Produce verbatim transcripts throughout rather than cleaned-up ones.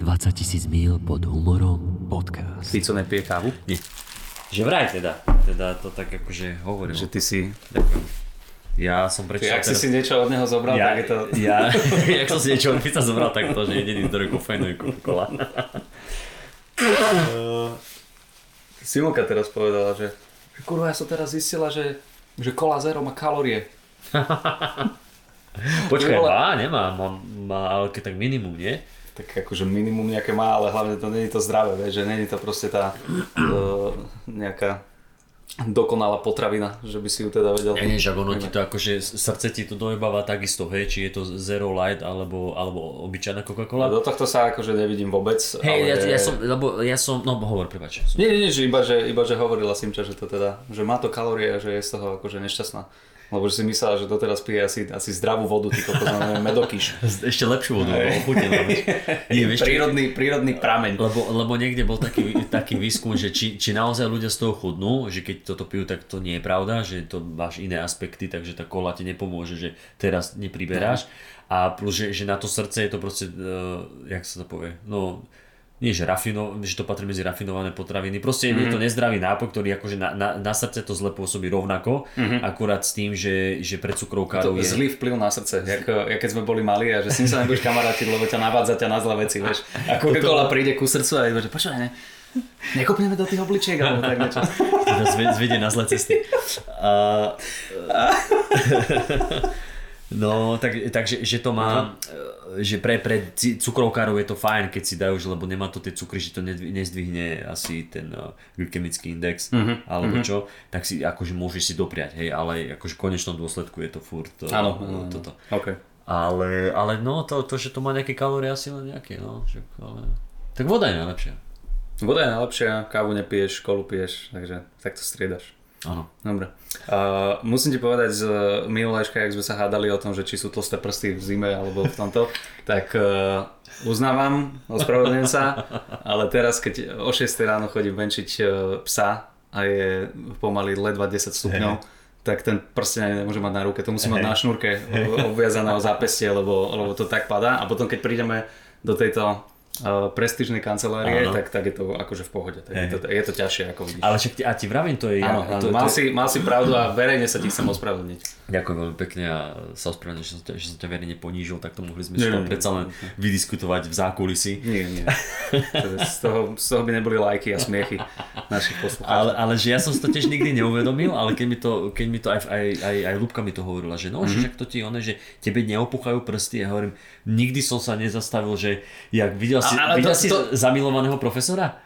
dvadsať tisíc míľ pod humorom podcast. Fico nepije kávu? Nie. Že vraj teda. Teda to tak akože hovoril. Že ty si... Ďakujem. Ja som prečo... Ty, ak teraz... si si niečo od neho zobral, ja, tak je to... Ja, ak som si niečo od Fica zobral, tak to, že jediný zdroj kofeínu je Coca-Cola. uh, Simonka teraz povedala, že... Kurva, ja som teraz zistila, že, že Cola Zero má kalórie. Počkaj, no, ale... má, nemá, má, má, ale keď tak minimum, nie? Tak akože minimum nejaké má, ale hlavne to není to zdravé, vieš, že není to proste tá uh, nejaká dokonalá potravina, že by si ju teda vedel. Ja nie, že ono ti to akože, srdce ti to dojebáva takisto, hej, či je to Zero Light alebo, alebo obyčajná Coca-Cola. Do tohto sa akože nevidím vôbec. Hej, ale... ja, ja som, lebo ja som, no hovor, prepáč. Som... Nie, nie, nie, že iba, že, iba, že hovorila Simča, že to teda, že má to kalórie a že je z toho akože nešťastná. Lebo si myslela, že doteraz pije asi, asi zdravú vodu, ty kokos, znamená medokýš. Ešte lepšiu vodu, lebo ochutená. Prírodný, prírodný prameň. Lebo, lebo niekde bol taký, taký výskum, že či, či naozaj ľudia z toho chudnú, že keď toto pijú, tak to nie je pravda, že to máš iné aspekty, takže tá kola ti nepomôže, že teraz nepriberáš. A plus, že, že na to srdce je to proste, uh, jak sa to povie, no... Nie, že, rafino, že to patrí medzi rafinované potraviny. Proste mm-hmm. je to nezdravý nápoj, ktorý akože na, na, na srdce to zle pôsobí rovnako, mm-hmm. akurát s tým, že, že pre cukrovkárov je... To zlý vplyv na srdce, ako, keď sme boli mali a že s ním sa nebudeš kamarátiť, lebo ťa navádza ťa na zlé veci, vieš. A Coca-Cola príde ku srdcu a je, že počúvaj, ne? Nekopneme do tých obličiek, alebo tak niečo. Teda zvedie na zlé cesty. A... No, tak, takže že to má, že pre, pre cukrovkárov je to fajn, keď si dajú, lebo nemá to tie cukry, že to nezdvihne asi ten glykemický index, mm-hmm. alebo mm-hmm. čo, tak si akože môžeš si dopriať, hej, ale akože v konečnom dôsledku je to furt to, áno, no, toto. Okay. Ale, ale no, to, to, že to má nejaké kalórie, asi len nejaké, no, že, ale... tak voda je najlepšia. Voda je najlepšia, kávu nepiješ, kolu piješ, takže tak to striedaš. Áno. Dobre. Uh, musím ti povedať z minulejška, jak sme sa hádali o tom, že či sú tlsté prsty v zime alebo v tomto, tak uh, uznávam, ospravedlňujem sa, ale teraz keď o šiestej ráno chodím venčiť uh, psa a je pomaly ledva desať stupňov, hey. Tak ten prsteň nemôže mať na ruke, to musí hey. mať na šnúrke obviazané o zápestie, lebo, lebo to tak padá a potom keď prídeme do tejto prestížnej kancelárie, tak, tak je to akože v pohode, tak je, to, je to ťažšie ako vidíš. Ale však ti, a ti vravím, to je... Áno, ja, to, mal, to... Si, mal si pravdu a verejne sa ti chcem ospravedlniť. Ďakujem veľmi pekne a sa ospravedlniť, že, že som ťa verejne ponížil, tak to mohli sme to predsa len vydiskutovať v zákulisí. Nie, nie. Z toho, z toho by neboli lajky a smiechy našich poslucháčov. Ale, ale že ja som to tiež nikdy neuvedomil, ale keď mi to, keď mi to aj, aj, aj, aj Ľubka mi to hovorila, že no, mm-hmm. však to ti je ono, že tebe neopúchajú prsty a ja hovorím, nikdy som sa nezastavil, že jak videl si, a, videl to, si to... zamilovaného profesora?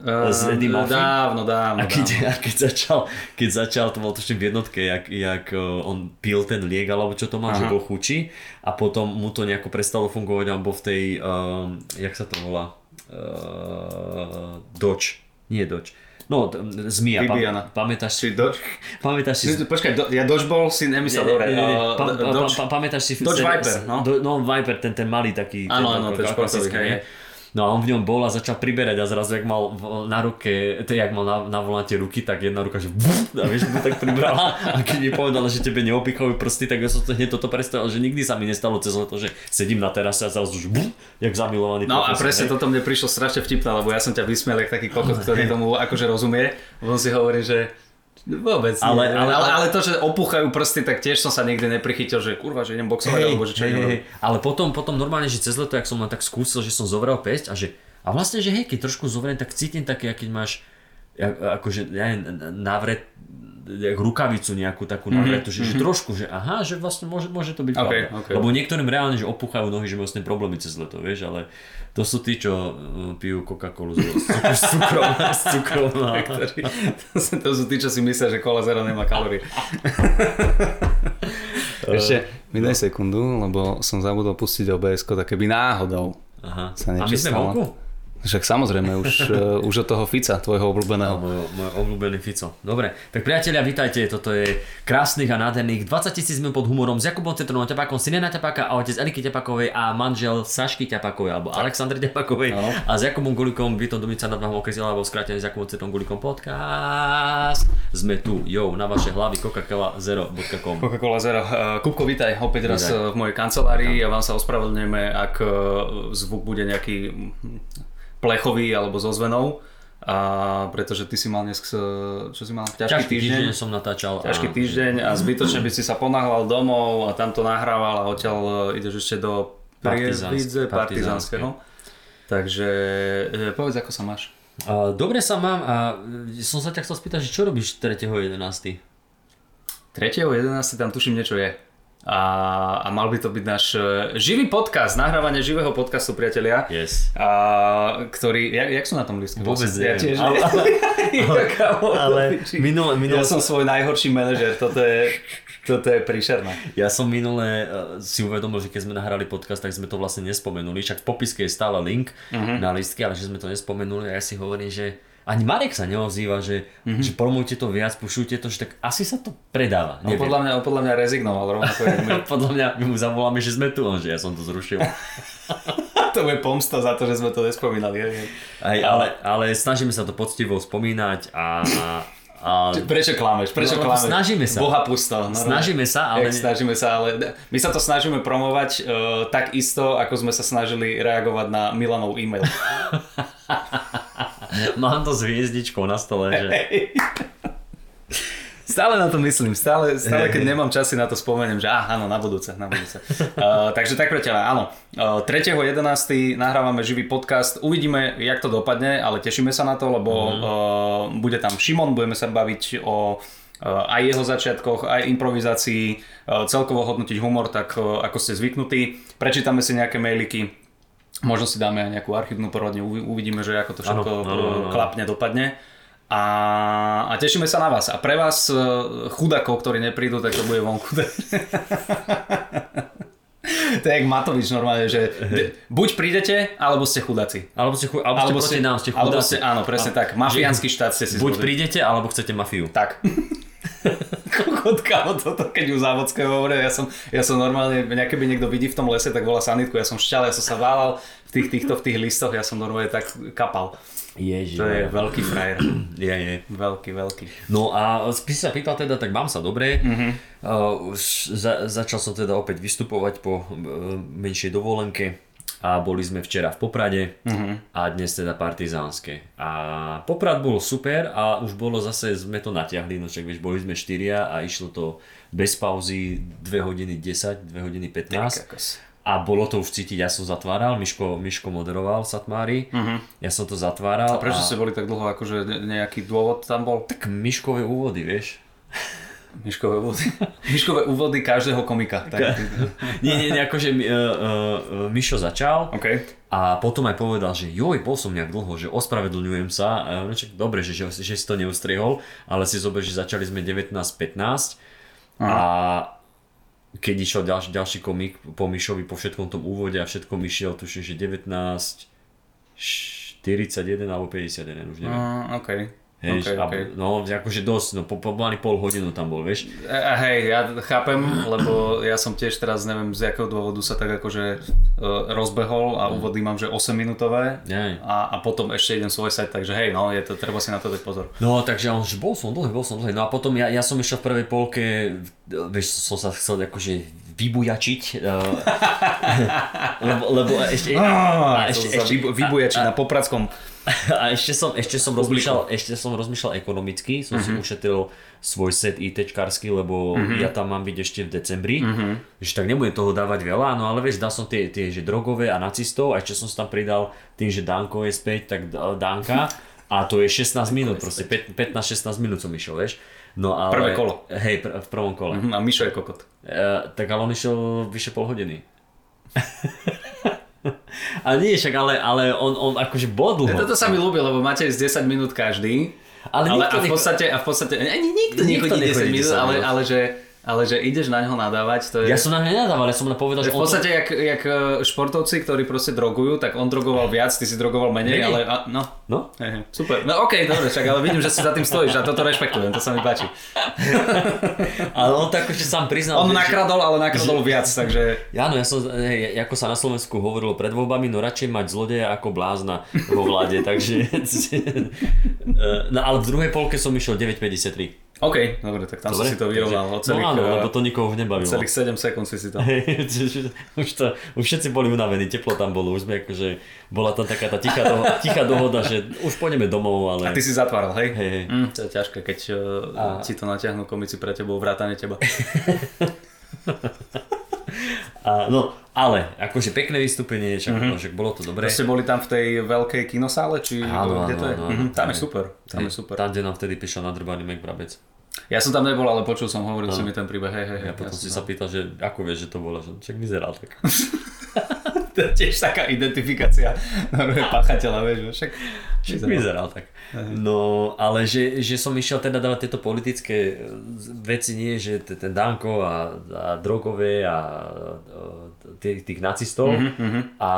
Uh, z Redy Mafia? Dávno, dávno. A keď, a keď, začal, keď začal, to bolo točne v jednotke, jak, jak on pil ten liek, alebo čo to má, aha. že bol chučí a potom mu to nejako prestalo fungovať, alebo v tej, um, jak sa to volá, uh, Dodge, nie Dodge. No, Zmija, pam, pamätáš si... Dož? Pamätáš si... Počkaj, do, ja Dodge bol si nemyslel, dobre. Pamätáš si... Dodge Viper, no? Do, no, Viper, ten, ten malý taký... Áno, áno, ten športový, hej. No a on v ňom bol a začal priberať a zrazu, jak mal na ruke, to jak mal na, na volante ruky, tak jedna ruka, že buf, a vieš, mu tak pribrala. A keď mi povedala, že tebe neopýchajú prsty, tak ja som to hneď toto predstavil, že nikdy sa mi nestalo cez leto, že sedím na terase a zrazu už buf, jak zamilovaný. No profesor, a presne toto mne prišlo strašne vtipné, lebo ja som ťa vysmiel, jak taký kokot, ktorý tomu akože rozumie. On si hovorí, že... Vôbec ale, nie. Ale, ale, ale to, že opúchajú prsty, tak tiež som sa niekde neprichytil, že kurva, že idem boxovať, hey, alebo že čo hey, idem robiť. Ale potom, potom normálne, že cez leto, jak som len tak skúsil, že som zovrel päsť a že a vlastne, že hej, keď trošku zovriem, tak cítim také, keď máš akože ja, návret, rukavicu nejakú takú navretu, mm-hmm. že, že trošku, že aha, že vlastne môže, môže to byť okay, okay. Lebo niektorým reálne, že opúchajú nohy, že majú vlastne problémy cez leto, vieš, ale to sú tí, čo pijú Coca-Colu z cukrom, z cukrom. To sú tí, čo si myslia, že Cola Zero nemá kalórie. Ešte mi daj sekundu, lebo som zabudol pustiť o bé es ko, tak keby náhodou aha. sa niečo stalo. A my sme vonku? Však samozrejme, už, už od toho Fica, tvojho obľúbeného. Môj, môj obľúbený Fico. Dobre, tak priatelia, vítajte, toto je krásnych a nádherných dvadsať tisíc míľ pod humorom s Jakubom Citrónom Čapakom, syna Ťapáka a otec Eliky Ťapakovej a manžel Sašky Ťapakovej alebo Alexandry Ťapakovej a s Jakubom Gulíkom, Vítom Domica nad váhom okresila alebo skrátený s Jakubom Citrónom Gulíkom podcast. Sme tu, jo, na vaše hlavy Coca-Cola Zero bodka com. Coca-Cola Zero. Kupko, vítaj opäť raz v mojej kancelárii a ja vám sa ospravedlňujeme, ak zvuk bude nejaký plechový alebo so zvenou, a pretože ty si mal dnes, čo si mal, ťažký, ťažký týždeň, týždeň som natáčal ťažký a... týždeň a zbytočne by si sa ponáhľal domov a tam to nahrával a odtiaľ ideš ešte do Priezvidze Partizanského. Takže povedz, ako sa máš. Dobre sa mám a som sa ťa chcel spýtať, čo robíš tretieho jedenásteho tretieho jedenásteho tam tuším niečo je. A, a mal by to byť náš živý podcast, nahrávanie živého podcastu, priatelia. Yes. A, ktorý, jak, jak sú na tom lístku? Vôbec ja tiež ale, ale, ale minule, minule... Ja som svoj najhorší manažer, toto je, toto je príšerné. Ja som minule si uvedomil, že keď sme nahrali podcast, tak sme to vlastne nespomenuli, však v popiske je stále link mm-hmm. na lístky, ale že sme to nespomenuli a ja si hovorím, že ani Marek sa neozýva, že, mm-hmm. že promujte to viac, pušujte to, že tak asi sa to predáva. No, podľa mňa, podľa mňa rezignoval rovnako. Podľa mňa my mu zavoláme, že sme tu, že ja som to zrušil. To bude pomsta za to, že sme to nespomínali. Aj, ale, ale snažíme sa to poctivo spomínať a... A... Prečo klameš? Prečo no, klameš? Snažíme sa. Boha pusto. No, snažíme sa, ale... Snažíme sa, ale... My sa to snažíme promovať uh, tak isto, ako sme sa snažili reagovať na Milanov e-mail. Mám to s hviezdičkou na stole, že... Stále na to myslím, stále, stále keď nemám časy na to spomeniem, že ah, áno, na budúce, na budúce. Uh, takže tak priateľa, áno, uh, tretieho jedenásteho nahrávame živý podcast, uvidíme, jak to dopadne, ale tešíme sa na to, lebo mm. uh, bude tam Šimon, budeme sa baviť o uh, aj jeho začiatkoch, aj improvizácii, uh, celkovo hodnotiť humor, tak uh, ako ste zvyknutí, prečítame si nejaké mailiky, možno si dáme nejakú archívnu poradňu, uvidíme, že ako to všetko ano, ano, ano. klapne, dopadne. A, a tešíme sa na vás. A pre vás chudakov, ktorí neprídu, tak to bude vonku. To je jak Matovič normálne, že buď prídete, alebo ste chudáci. Alebo ste, chu- alebo alebo ste, ste proti nám, ste chudáci. Ste, áno, presne a, tak. Mafiánsky štát ste si zvolili. Buď zbožili. Prídete, alebo chcete mafiu. Tak. Kokotka, toto, keď ju Závodské hovorí, ja som, ja som normálne, nejaké by niekto vidí v tom lese, tak volá sanitku, ja som šťal, ja som sa válal v tých, týchto, v tých listoch, ja som normálne tak kapal. Ježi, to je veľký frajer. Je, je. Veľký, veľký. No a si sa pýtal teda, tak mám sa dobre. Mm-hmm. Uh, za, začal som teda opäť vystupovať po uh, menšej dovolenke a boli sme včera v Poprade mm-hmm. a dnes teda Partizánske. A Poprad bol super a už bolo zase, sme to natiahli, no čak vieš, boli sme štyria a išlo to bez pauzy dve hodiny desať, dve hodiny pätnásť. Nekakos. A bolo to už cítiť, ja som zatváral, Miško, Miško moderoval Satmári, uh-huh. ja som to zatváral. A prečo a... ste boli tak dlho, akože nejaký dôvod tam bol? Tak Miškové úvody, vieš. Miškové úvody? Miškové úvody každého komika. Tak. nie, nie, nie, akože uh, uh, Mišo začal okay. a potom aj povedal, že joj, bol som nejak dlho, že ospravedlňujem sa. No, čak, dobre, že, že, že si to neustrihol, ale si zober, že začali sme devätnásť pätnásť uh-huh. a... Keď išiel ďalší, ďalší komik po Mišovi, po všetkom tom úvode a všetkom išiel, tuším, že devätnásť štyridsaťjeden alebo päťdesiatjeden, už neviem. Uh, okay. Hej, okay, okay. No akože dosť, no po, po, pol hodinu tam bol, vieš. A hej, ja chápem, lebo ja som tiež teraz neviem z jakého dôvodu sa tak akože uh, rozbehol a úvody mám, že osem minútové a, a potom ešte jeden svoj set, takže hej, no je to, treba si na to dať pozor. No takže on, že bol som dlhý, bol som dlhý, no a potom ja, ja som ešte v prvej polke, vieš, som sa chcel akože vybujačiť, uh, lebo, lebo ešte... Ah, a ešte, ešte vybu, vybujači a, a, na Popradskom. A ešte som, ešte som rozmýšľal, ešte som rozmýšľal ekonomicky, som uh-huh. si ušetril svoj set ITčkarsky, lebo uh-huh. ja tam mám byť ešte v decembri, uh-huh. že tak nebudem toho dávať veľa, no ale vieš, dal som tie, tie že drogové a nacistov a ešte som si tam pridal tým, že Danko je späť, tak Danka a to je šestnásť minút, proste pätnásť šestnásť minút som išiel, vieš. No ale... Prvé kolo. Hej, pr- v prvom kole. Uh-huh. A Mišo je kokot. Uh, tak ale on išiel vyše pol hodiny. Ale nie, však, ale, ale on, on akože bol dlho. Toto sa mi ľúbi, lebo máte desať minút každý. Ale, ale a v podstate, a v podstate ani nikto, nikto nechodí desať minút, ale, ale že Ale že ideš na ňo nadávať, to je... Ja som na ňo nadával, ja som povedal, že... V podstate, to... jak, jak športovci, ktorí proste drogujú, tak on drogoval viac, ty si drogoval menej, menej. ale... A, no, no? Ehe, super. No okej, okay, dobre, však, ale vidím, že si za tým stojíš a toto rešpektujem, to sa mi páči. Ale on tak ešte sám priznal... On že, nakradol, ale nakradol že... viac, takže... Áno, ja som, hej, ako sa na Slovensku hovorilo pred voľbami, no radšej mať zlodeja ako blázna vo vláde, takže... No ale v druhej polke som išiel deväť päťdesiattri. OK, dobre, tak tam dobre, si to vyrovnal o celých... No áno, lebo to nikoho nebavilo. Celých sedem sekúnd si si tam... už, to, už všetci boli unavení, teplo tam bolo, už sme akože... Bola tam taká tá tichá, doho- tichá dohoda, že už pôjdeme domov, ale... A ty si zatváral, hej? Hej, hej. Mm, to je ťažké, keď uh, ti to natiahnú komici pre tebou, vrátane teba. A, no, ale, akože pekné vystúpenie, však, mm-hmm. však bolo to dobré. Proste boli tam v tej veľkej kinosále, či áno, kde áno, to je? Áno, mm-hmm. tam, tam je super, tam je, je super. Tam, kde nám vtedy prišiel nadrbaný McBrabec. Ja som tam nebol, ale počul som, hovoril no. si mi ten príbeh, hej, hej. Ja potom si sa pýtal, že ako vieš, že to bolo, že však vyzeral tak. To je tiež taká identifikácia normálne páchateľa, vieš, však vyzeral, vyzeral tak. No, ale že, že som išiel teda dávať tieto politické veci, nie, že ten Danko a, a drogové a, a tých, tých nacistov mm-hmm. a,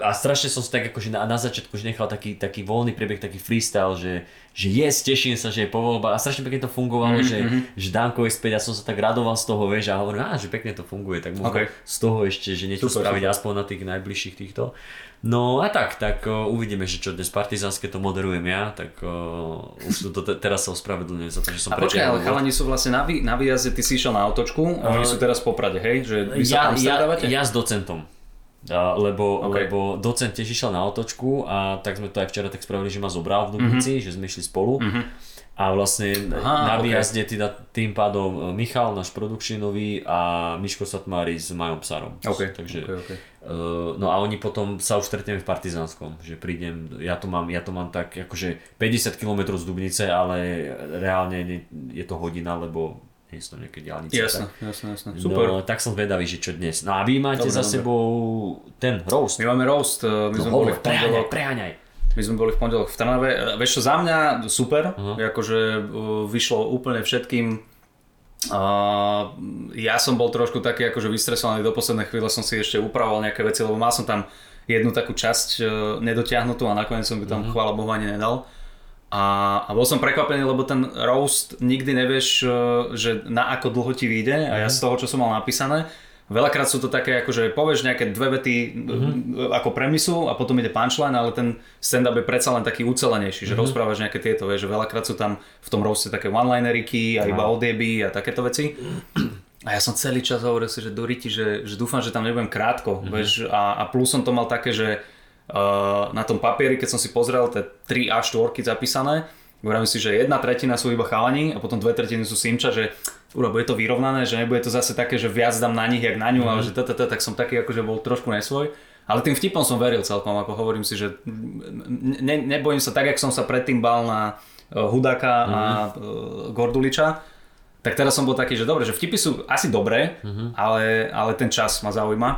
a strašne som si tak akože na, na začiatku už nechal taký, taký voľný priebeh, taký freestyle, že, že yes, teším sa, že je po voľbách a strašne pekne to fungovalo, mm-hmm. že, že Danko je späť a som sa tak radoval z toho, vieš, a hovorím, á, že pekne to funguje, tak možno okay. z toho ešte, že niečo super, spraviť super. Aspoň na tých najbližších týchto. No a tak, tak uh, uvidíme, že čo dnes Partizánske to moderujem ja, tak uh, už to te- teraz sa ospravedlňujem za to, že som prečo. A počkaj, ale chalani sú vlastne na, vý- na výjazde, ty si išiel na otočku a oni uh, sú teraz v Poprade, hej? Že vy sa ja, tam stredávate? Ja, ja s docentom, uh, lebo, okay. lebo docent tiež išiel na otočku a tak sme to aj včera tak spravili, že ma zobral v Ľubnici, mm-hmm. že sme išli spolu. Mm-hmm. A vlastne Aha, na výjazde okay. teda tým pádom Michal, náš produkčný a Miško Satmári s Majom Psárom. Okay, takže, okay, okay. Uh, no a oni potom sa už stretneme v Partizánskom, že prídem, ja to mám, ja to mám tak akože päťdesiat kilometrov z Dubnice, ale reálne je to hodina, lebo nie sú tam nejaké diaľnice. Jasné, jasné, jasné. Super. No, tak som vedavý, že čo dnes. No a vy máte dobre, za dobre. Sebou ten roast. My máme roast, my no, sme boli v pondelok. Preháňaj. My sme boli v pondelok v Trnave, vieš čo, za mňa super, uh-huh. akože uh, vyšlo úplne všetkým, uh, ja som bol trošku taký akože vystresovaný, do poslednej chvíle som si ešte upravoval nejaké veci, lebo mal som tam jednu takú časť uh, nedotiahnutú a nakoniec som by tam uh-huh. chvála Bohu ani nedal. A, a bol som prekvapený, lebo ten roast nikdy nevieš, uh, že na ako dlho ti vyjde uh-huh. a ja z toho, čo som mal napísané, veľakrát sú to také, akože povieš nejaké dve vety mm-hmm. ako premisu a potom ide punchline, ale ten stand-up je predsa len taký ucelenejší, že mm-hmm. rozprávaš nejaké tieto, vieš, že veľakrát sú tam v tom roaste také one-lineriky a iba odjeby a takéto veci. A ja som celý čas hovoril si, že doriti, že, že dúfam, že tam nebudem krátko, mm-hmm. vieš, a, a plus som to mal také, že uh, na tom papieri, keď som si pozrel tie tri á štyri zapísané, hovorím si, že jedna tretina sú iba chalani a potom dve tretiny sú simča, že Ura, bude to vyrovnané, že nebude to zase také, že viac dám na nich, jak na ňu, mm. ale že tata, tak som taký akože bol trošku nesvoj. Ale tým vtipom som veril celkom, ako hovorím si, že ne, nebojím sa tak, jak som sa predtým bál na Hudáka mm. a uh, Gorduliča. Tak teraz som bol taký, že dobre, že vtipy sú asi dobré, mm. ale, ale ten čas ma zaujíma.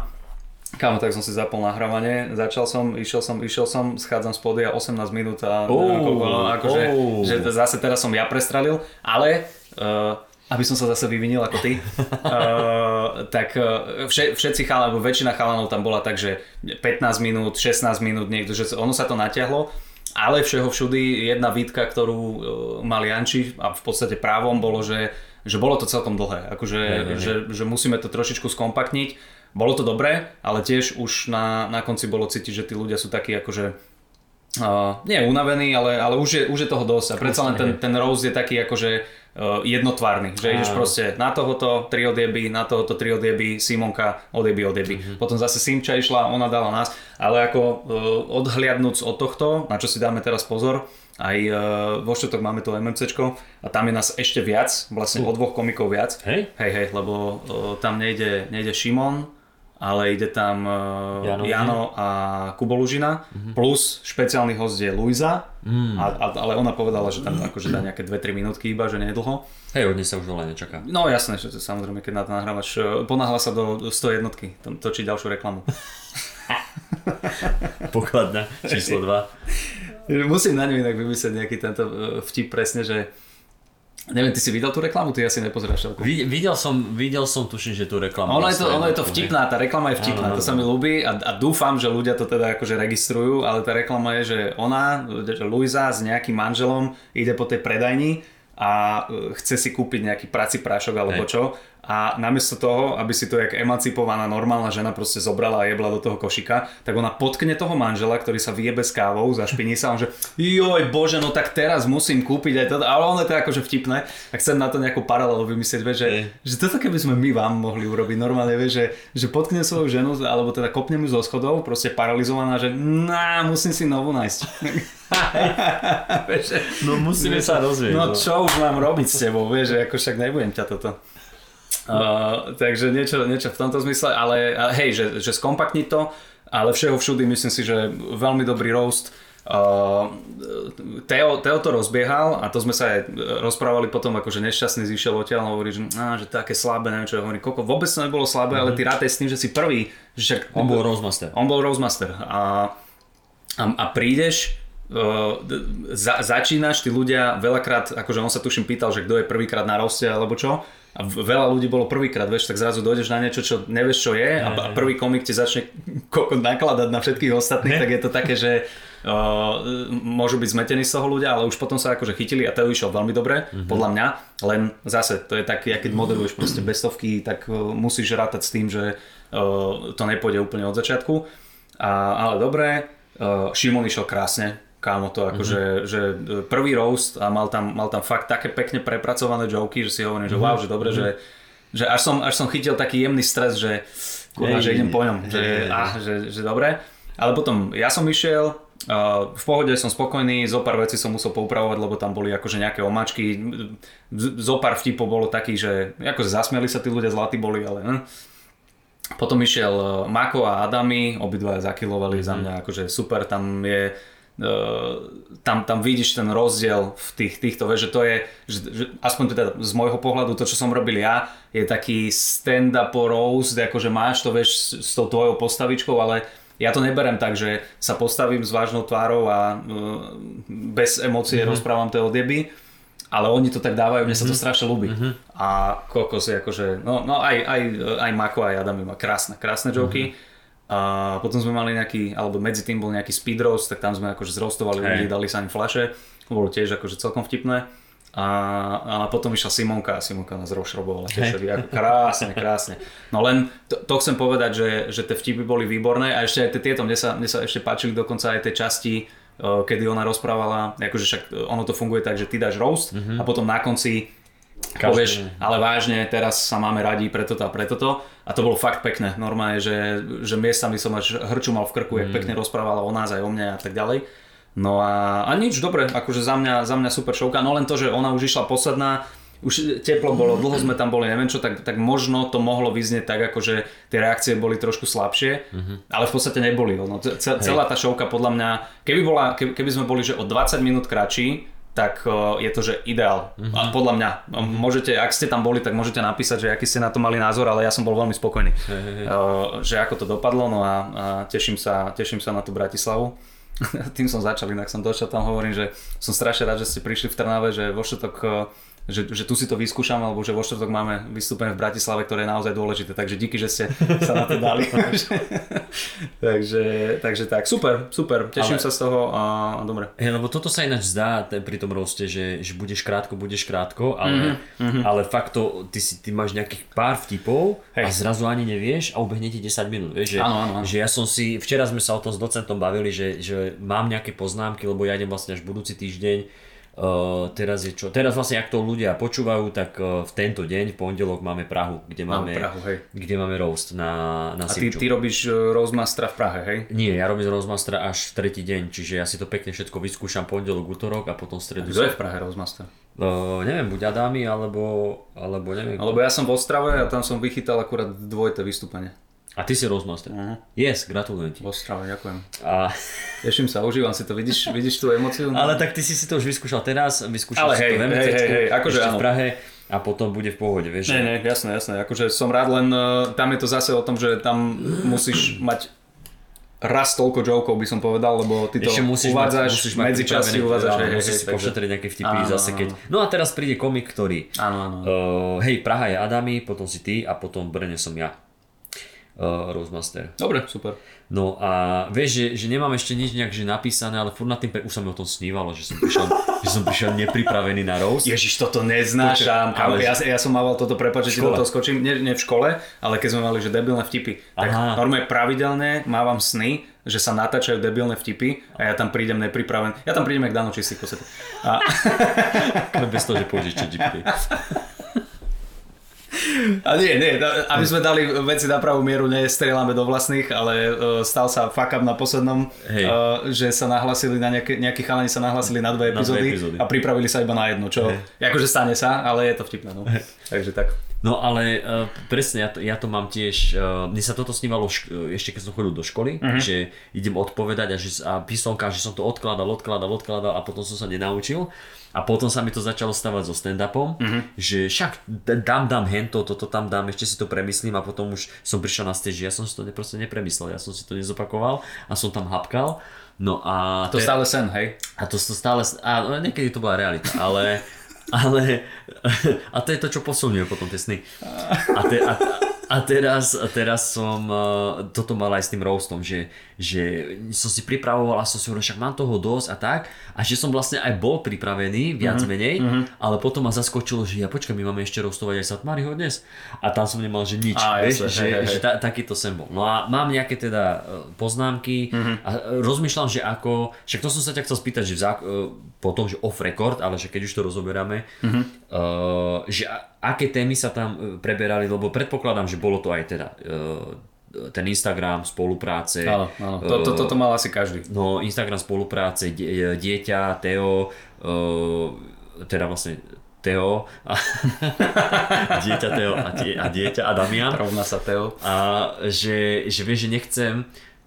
Kámo, tak som si zapol nahrávanie, začal som, išiel som, išiel som, schádzam z pódia osemnásť minút a oh, no, akože, oh. že zase teraz som ja prestrelil, ale uh, aby som sa zase vyvinil ako ty, uh, tak vše, všetci chalani, alebo väčšina chalanov tam bola tak, že pätnásť minút, šestnásť minút, niekto, že ono sa to natiahlo, ale všeho všudy jedna výtka, ktorú uh, mal Janči a v podstate právom bolo, že, že bolo to celkom dlhé, akože, ne, ne, ne. Že, že musíme to trošičku skompaktniť, bolo to dobré, ale tiež už na, na konci bolo cítiť, že tí ľudia sú takí akože Uh, nie unavený, ale, ale už, je, už je toho dosť a predsa len ten, ten roast je taký akože uh, jednotvárny, že ideš proste na tohoto tri odjeby, na tohoto tri odjeby, Simonka odjeby odjeby, uh-huh. potom zase Simča išla, ona dala nás, ale ako uh, odhliadnúc od tohto, na čo si dáme teraz pozor, aj uh, vo štvrtok máme to MMCčko a tam je nás ešte viac, vlastne uh. o dvoch komikov viac, hej, hej, hej lebo uh, tam nejde, nejde Šimon, ale ide tam Jano, Jano a Kubo Lužina, mm-hmm. plus špeciálny host je Luisa, mm. a, a, ale ona povedala, že tam akože dá nejaké dve tri minútky iba, že nie je dlho. Hej, od nej sa už veľa nečaká. No jasné, že to, samozrejme, keď na to nahrávaš, ponáhla sa do sto jednotky, tam točí ďalšiu reklamu. Pokladňa číslo dva. Musím na ňu inak vymyslieť nejaký tento vtip presne, že Neviem, ty si videl tú reklamu? Ty asi nepozeráš celku. Videl som, videl som, tuším, že tú reklamu. Ono je to, ono je to vtipná, tá reklama je vtipná, áno, to sa mi ľúbi a, a dúfam, že ľudia to teda akože registrujú, ale tá reklama je, že ona, že Luisa s nejakým manželom ide po tej predajni a chce si kúpiť nejaký prací prášok alebo Hej. čo. A namiesto toho, aby si to jak emancipovaná normálna žena proste zobrala a jebla do toho košika, tak ona potkne toho manžela, ktorý sa vyjebe s kávou, zašpiní sa, on že joj bože, no tak teraz musím kúpiť aj toto, ale ono je to akože vtipné a chcem na to nejakú paralelu vymyslieť, vie, že, že toto keby sme my vám mohli urobiť normálne, vie, že, že potkne svoju ženu, alebo teda kopne mu zo schodov, proste paralizovaná, že na, musím si novú nájsť. No musíme sa rozvieť. No čo už mám robiť s tebou, vieš, že ako však nebudem ťa toto. Uh, takže niečo, niečo v tomto zmysle, ale hej, že, že skompaktniť to, ale všeho všudy myslím si, že veľmi dobrý roast. Uh, Teo, Teo to rozbiehal a to sme sa aj rozprávali potom, akože nešťastný zišiel odtiaľ a hovorí, že, á, že také slabé, neviem čo ja hovorím, koko, vôbec to nebolo slabé, mm-hmm. ale ty rátaj s tým, že si prvý. Že on bol roastmaster. On bol roastmaster a, a, a prídeš, Uh, za, začínaš, tí ľudia veľakrát, akože on sa tuším pýtal, že kto je prvýkrát na roste alebo čo a veľa ľudí bolo prvýkrát, vieš, tak zrazu dojdeš na niečo, čo nevieš čo je a, a prvý komik ti začne nakladať na všetkých ostatných, tak je to také, že uh, môžu byť zmetení z toho ľudia, ale už potom sa akože chytili a to išiel veľmi dobre, mm-hmm. podľa mňa, len zase to je tak, keď moderuješ proste bestovky, tak uh, musíš rátať s tým, že uh, to nepôjde úplne od začiatku a, ale dobre, uh, Šimon išiel krásne. Kámo to akože, mm-hmm. že prvý roast a mal tam, mal tam fakt také pekne prepracované joky, že si hovorím, že wow, že dobre, mm-hmm. že, že až, som, až som chytil taký jemný stres, že kurva, hey, že idem po ňom, hey, že, hey. Ah, že, že dobre. Ale potom ja som išiel, uh, v pohode som spokojný, zo pár vecí som musel poupravovať, lebo tam boli akože nejaké omáčky, zo pár vtipov bolo taký, že akože zasmieli sa tí ľudia, zlatí boli, ale... Hm. Potom išiel Mako a Adámy, obidva zakilovali mm-hmm. za mňa, akože super, tam je... Uh, tam, tam vidíš ten rozdiel v tých, týchto, vieš, že to je, že, že, aspoň teda z môjho pohľadu, to čo som robil ja, je taký stand-up roast, akože máš to, vieš, s tou tvojou postavičkou, ale ja to neberem tak, že sa postavím s vážnou tvárou a uh, bez emócie mm-hmm. rozprávam tie odjeby, ale oni to tak dávajú, mne mm-hmm. sa to strašne ľúbi. Mm-hmm. A kokos je akože, no, no aj, aj, aj Mako, aj Adam má krásne, krásne joky. Mm-hmm. A potom sme mali nejaký, alebo medzi tým bol nejaký speed roast, tak tam sme akože zroastovali ľudí, dali sa im fľaše, to bolo tiež akože celkom vtipné. A, a potom išla Simonka a Simonka nás rozšrobovala tiež, ako krásne, krásne. No len to, to chcem povedať, že, že tie vtipy boli výborné a ešte aj tieto, mne sa, mne sa ešte páčili dokonca aj tie časti, kedy ona rozprávala, akože však ono to funguje tak, že ty dáš roast mm-hmm. a potom na konci povieš, ale vážne, teraz sa máme radi pre toto a pre toto. A to bolo fakt pekné, normálne, že, že miestami som až hrču mal v krku, jak mm. pekne rozprávala o nás aj o mne a tak ďalej. No a, a nič, dobre, akože za mňa, za mňa super šovka, no len to, že ona už išla posledná, už teplo bolo, dlho sme tam boli, neviem čo, tak, tak možno to mohlo vyznieť tak, akože tie reakcie boli trošku slabšie, mm-hmm. ale v podstate neboli. No, ce, celá tá šovka podľa mňa, keby, bola, keby sme boli, že o dvadsať minút kratší, tak je to, že ideál. Mm-hmm. A podľa mňa. Mm-hmm. Môžete, ak ste tam boli, tak môžete napísať, že aký ste na to mali názor, ale ja som bol veľmi spokojný. Hey, hey, hey. Že ako to dopadlo, no a, a teším sa, teším sa na tú Bratislavu. Tým som začal, inak som došiel tam, hovorím, že som strašne rád, že ste prišli v Trnave, že vo štvrtok, že, že tu si to vyskúšam, alebo že vo štvrtok máme vystúpenie v Bratislave, ktoré je naozaj dôležité, takže díky, že ste sa na to dali. takže, takže tak, super, super, teším ale... sa z toho a dobre. Ja, lebo toto sa ináč zdá pri tom roste, že, že budeš krátko, budeš krátko, ale, mm-hmm. ale fakt to, ty, si, ty máš nejakých pár vtipov Hej. a zrazu ani nevieš a ubehne ti desať minút, vieš, že, ano, ano. Že ja som si, včera sme sa o tom s docentom bavili, že, že mám nejaké poznámky, lebo ja idem vlastne až budúci týždeň. Uh, teraz je čo? Teraz vlastne, ak to ľudia počúvajú, tak uh, v tento deň, v pondelok máme Prahu, kde máme, no, Prahu, kde máme roast na, na Simču. A ty, ty robíš roastmastera v Prahe, hej? Nie, ja robím roastmastera až tretí deň, čiže ja si to pekne všetko vyskúšam pondelok, útorok a potom stredu. A kto je v Prahe roastmaster? Uh, neviem, buď Adámy, alebo, alebo neviem. Alebo ja som v Ostrave a tam som vychytal akurát dvojité vystúpenie. A ty si roastmaster. Uh-huh. Yes, gratulujem ti. Ostrava, ďakujem. A... Teším sa, užívam si to, vidíš, vidíš tú emóciu? Ale tak ty si si to už vyskúšal teraz, vyskúšal ale si hej, to v em cé cé, akože ešte áno. V Prahe a potom bude v pohode, vieš. Ne, ne, jasné, jasné, akože som rád, len tam je to zase o tom, že tam musíš mať raz toľko jokov by som povedal, lebo ty to musíš uvádzaš, medzi časti uvádzaš, hej, musíš si pošetriť nejaké vtipy áno, zase keď. No a teraz príde komik, ktorý áno, áno. Uh, hej, Praha je Adámy, potom si ty a potom Brne som ja. Uh, Rosemaster. Dobre, super. No a vieš, že, že nemám ešte nič nejak že napísané, ale furt na tým pre... už sa mi o tom snívalo, že som prišiel, že som prišiel nepripravený na roast. Ježiš, toto neznášam. Ale... Ja, ja som mával toto, prepáč, že ti do toho skočím, nie, nie v škole, ale keď sme mali že debilné vtipy, tak aha. Normálne pravidelne mávam sny, že sa natáčajú debilné vtipy a ja tam prídem nepripravený. Ja tam prídem jak Dano čistý koset. A... bez toho, že pôjdeš čo džipky. A nie, nie, aby sme dali veci na pravú mieru, nestrieľame do vlastných, ale stal sa fuck up na poslednom, hej. Že sa nahlasili na nejaké, nejakí chalani sa nahlasili na dve epizódy, na dve epizódy a pripravili sa iba na jednu, čo akože stane sa, ale je to vtipné, no. Takže tak. No ale uh, presne, ja to, ja to mám tiež, uh, mne sa toto snívalo šk- ešte keď som chodil do školy, uh-huh. Že idem odpovedať a, že, a písomka, že som to odkladal, odkladal, odkladal a potom som sa nenaučil. A potom sa mi to začalo stávať so stand-upom, uh-huh. Že však dám, dám hento, toto tam dám, ešte si to premyslím a potom už som prišiel na stage, ja som si to proste nepremyslel, ja som si to nezopakoval a som tam hapkal. No a... To te... stále sen, hej? A to, to stále sen, a niekedy to bola realita, ale... Ale, a to je to, čo posilňuje potom tie sny. A, te, a, a, teraz, a teraz som, toto mal aj s tým roastom, že, že som si pripravoval a som si hovoril, však mám toho dosť a tak. A že som vlastne aj bol pripravený, viac mm-hmm. menej, mm-hmm. ale potom ma zaskočilo, že ja počkaj, my máme ešte roastovať aj Satmáriho dnes. A tam som nemal, že nič, a, vieš, že, hej, hej. Že ta, takýto sem bol. No a mám nejaké teda poznámky mm-hmm. a rozmýšľam, že ako, však to som sa ťa chcel spýtať, že vzá, potom, že off record, ale že keď už to rozoberáme, Uh-huh. Uh, že a, aké témy sa tam preberali, lebo predpokladám, že bolo to aj teda uh, ten Instagram, spolupráce. Áno, áno. Uh, to, to, toto mal asi každý. No, Instagram, spolupráce, die, dieťa, Teo, uh, teda vlastne Teo a dieťa Teo a, die, a dieťa a Damian. Rovná sa Teo. A že, že vieš, že nechcem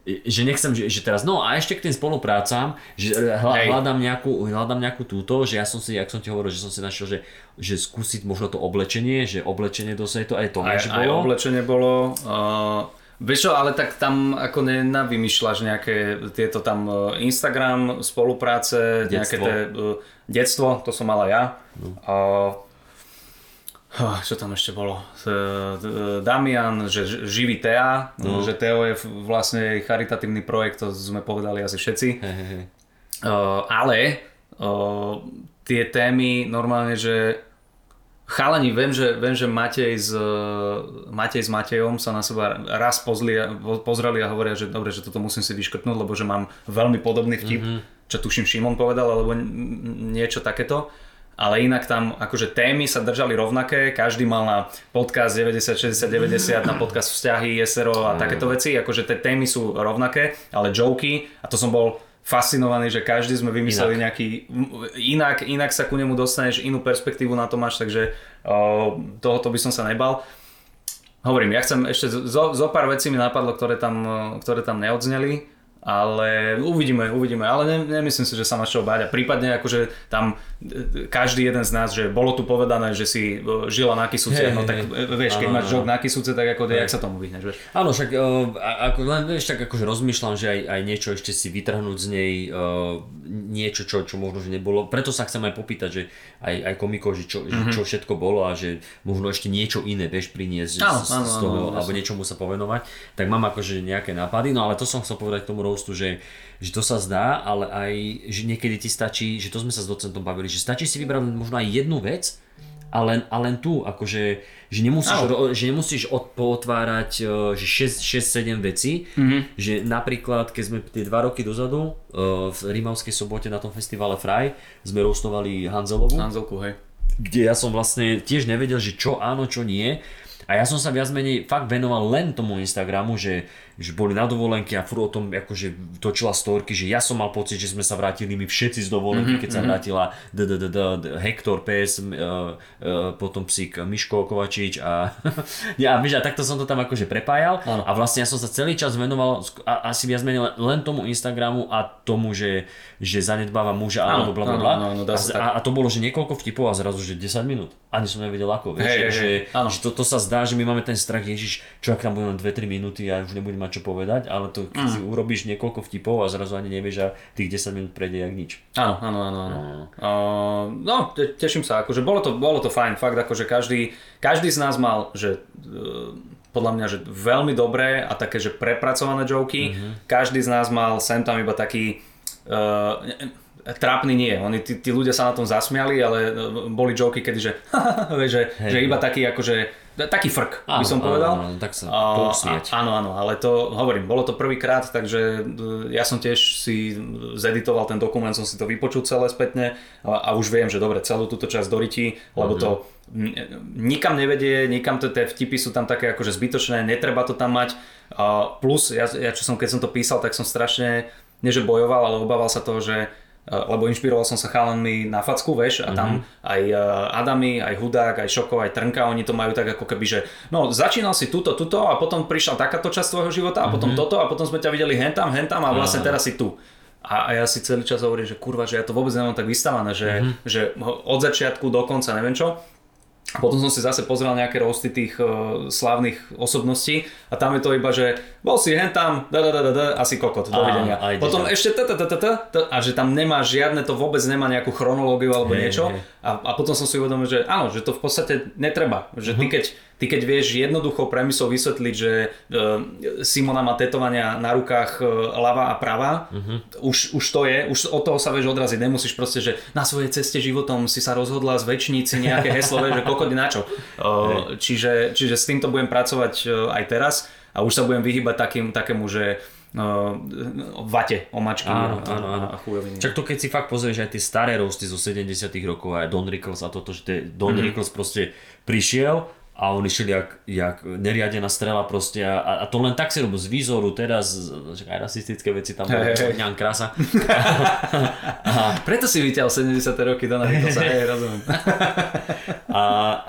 že nechcem, že, že teraz, no a ešte k tým spoluprácam, že hľadám nejakú, hľadám nejakú túto, že ja som si, jak som ti hovoril, že som si našiel, že, že skúsiť možno to oblečenie, že oblečenie dosť to, aj to aj, aj bolo. Oblečenie bolo, uh, vieš čo, ale tak tam ako nenavymýšľaš nejaké tieto tam Instagram, spolupráce, detstvo. Nejaké tie, uh, detstvo, to som mala ja. No. Uh, Čo tam ešte bolo? Damian, že živý Tea, no. Že Teo je vlastne charitatívny projekt, to sme povedali asi všetci. He, he, he. Uh, ale uh, tie témy normálne, že chalani, viem, že, viem, že Matej, s, Matej s Matejom sa na seba raz pozli, pozreli a hovoria, že dobre, že toto musím si vyškrtnúť, lebo že mám veľmi podobný vtip, mm-hmm. Čo tuším Šimon povedal, alebo niečo takéto. Ale inak tam akože témy sa držali rovnaké, každý mal na podcast deväťdesiat, šesťdesiat, deväťdesiat, na podcast vzťahy, esero a takéto veci, akože tie témy sú rovnaké, ale joky, a to som bol fascinovaný, že každý sme vymysleli inak. Nejaký, inak, inak sa ku nemu dostaneš, inú perspektívu na to máš, takže o, tohoto by som sa nebal. Hovorím, ja chcem ešte, zo, zo pár vecí mi napadlo, ktoré tam, ktoré tam neodzneli. Ale uvidíme, uvidíme, ale ne, nemyslím si, že sa máš čo báť a prípadne akože tam každý jeden z nás, že bolo tu povedané, že si žila na Kisúce, hey, no tak hey, vieš, keď áno, máš žok na Kisúce, tak ako hey. Jak sa tomu vyhneš, vieš? Áno, však ako, len vieš, tak akože rozmýšľam, že aj, aj niečo ešte si vytrhnúť z nej, niečo, čo, čo možno že nebolo, preto sa chcem aj popýtať, že aj, aj komikov, že čo, mm-hmm. Čo všetko bolo a že možno ešte niečo iné, vieš, priniesť áno, z, áno, z toho, áno, alebo niečomu sa povenovať, tak mám akože nejaké nápady, no ale to som chcel povedať k tomu roastu, že, že to sa zdá, ale aj, že niekedy ti stačí, že to sme sa s docentom bavili, že stačí si vybrať možno aj jednu vec a len, a len tú, akože, že nemusíš, ro, že nemusíš od, pootvárať že šesť sedem vecí, mm-hmm. Že napríklad, keď sme tie dva roky dozadu v Rímavskej Sobote na tom festivale Fraj sme roastovali Hanzelovu, Hanzelku, hej. Kde ja som vlastne tiež nevedel, že čo áno, čo nie. A ja som sa viac menej fakt venoval len tomu Instagramu, že, že boli na dovolenke a furt o tom akože točila storky, že ja som mal pocit, že sme sa vrátili my všetci z dovolenky, keď sa vrátila Hektor Pes, potom psík Miško Kovačič a takto som to tam akože prepájal a vlastne ja som sa celý čas venoval asi viac menej len tomu Instagramu a tomu, že zanedbáva muža alebo blablabla a to bolo, že niekoľko vtipov a zrazu, že desať minút, ani som nevedel ako, že toto sa zdá, že my máme ten strach, ježiš, čo ak tam budeme dve tri minúty a už nebudem má čo povedať, ale to keď mm. si urobíš niekoľko vtipov a zrazu ani nevieš, a tých desať minút prejde jak nič. Áno, áno, áno. áno. Uh, no, te, teším sa, akože bolo to, bolo to fajn, fakt akože každý, každý z nás mal, že uh, podľa mňa, že veľmi dobré a také, že prepracované joky, mm-hmm. každý z nás mal sem tam iba taký uh, trápny nie, oni tí, tí ľudia sa na tom zasmiali, ale boli joky kedy, že, že, hey, že iba taký akože, taký frk áno, by som povedal. Áno, áno, tak sa pousmieť. Áno, áno, ale to hovorím, bolo to prvýkrát, takže ja som tiež si zeditoval ten dokument, som si to vypočul celé spätne a, a už viem, že dobre, celú túto časť dorytí, lebo to nikam nevedie, nikam to, tie vtipy sú tam také akože zbytočné, netreba to tam mať. A plus, ja, ja čo som, keď som to písal, tak som strašne, nie že bojoval, ale obával sa toho, že lebo inšpiroval som sa chalanmi na facku, veš, a tam mm-hmm. aj Adámy, aj Hudák, aj Šoko, aj Trnka, oni to majú tak ako keby, že no začínal si túto, túto a potom prišla takáto časť tvojho života a potom mm-hmm. toto a potom sme ťa videli hentam, hentam a vlastne teraz si tu. A, a ja si celý čas hovorím, že kurva, že ja to vôbec nemám tak vystavané, že, mm-hmm. že od začiatku do konca neviem čo. Potom som si zase pozrel nejaké roasty tých uh, slávnych osobností a tam je to iba, že bol si hentam, da da da da, asi kokot, dovidenia. A, potom ja. ešte ta ta ta ta ta a že tam nemá žiadne, to vôbec nemá nejakú chronológiu alebo hey, niečo. Hey. A, a potom som si uvedomil, že áno, že to v podstate netreba, že uh-huh. ty keď Ty keď vieš jednoducho premisou vysvetliť, že e, Simona má tetovania na rukách e, ľava a pravá, uh-huh. už, už to je, už od toho sa vieš odraziť, nemusíš proste, že na svojej ceste životom si sa rozhodla zvečniť si nejaké heslo, vieš, že kokody na čo. E, čiže, čiže s týmto budem pracovať aj teraz a už sa budem vyhýbať takým, takému, že Uh, vate, omačky áno, áno, áno. a chujoviny. Čak to keď si fakt pozrieš aj tie staré roasty zo sedemdesiatych rokov aj Don Rickles a toto, že Don mm-hmm. Rickles proste prišiel a oni šli jak, jak neriadená strela proste a, a to len tak si robil z výzoru teraz, aj rasistické veci tam boli, hey, ňan krása. a, Preto si vyťahol sedemdesiate roky Don Ricklesa, hej, rozumiem. A,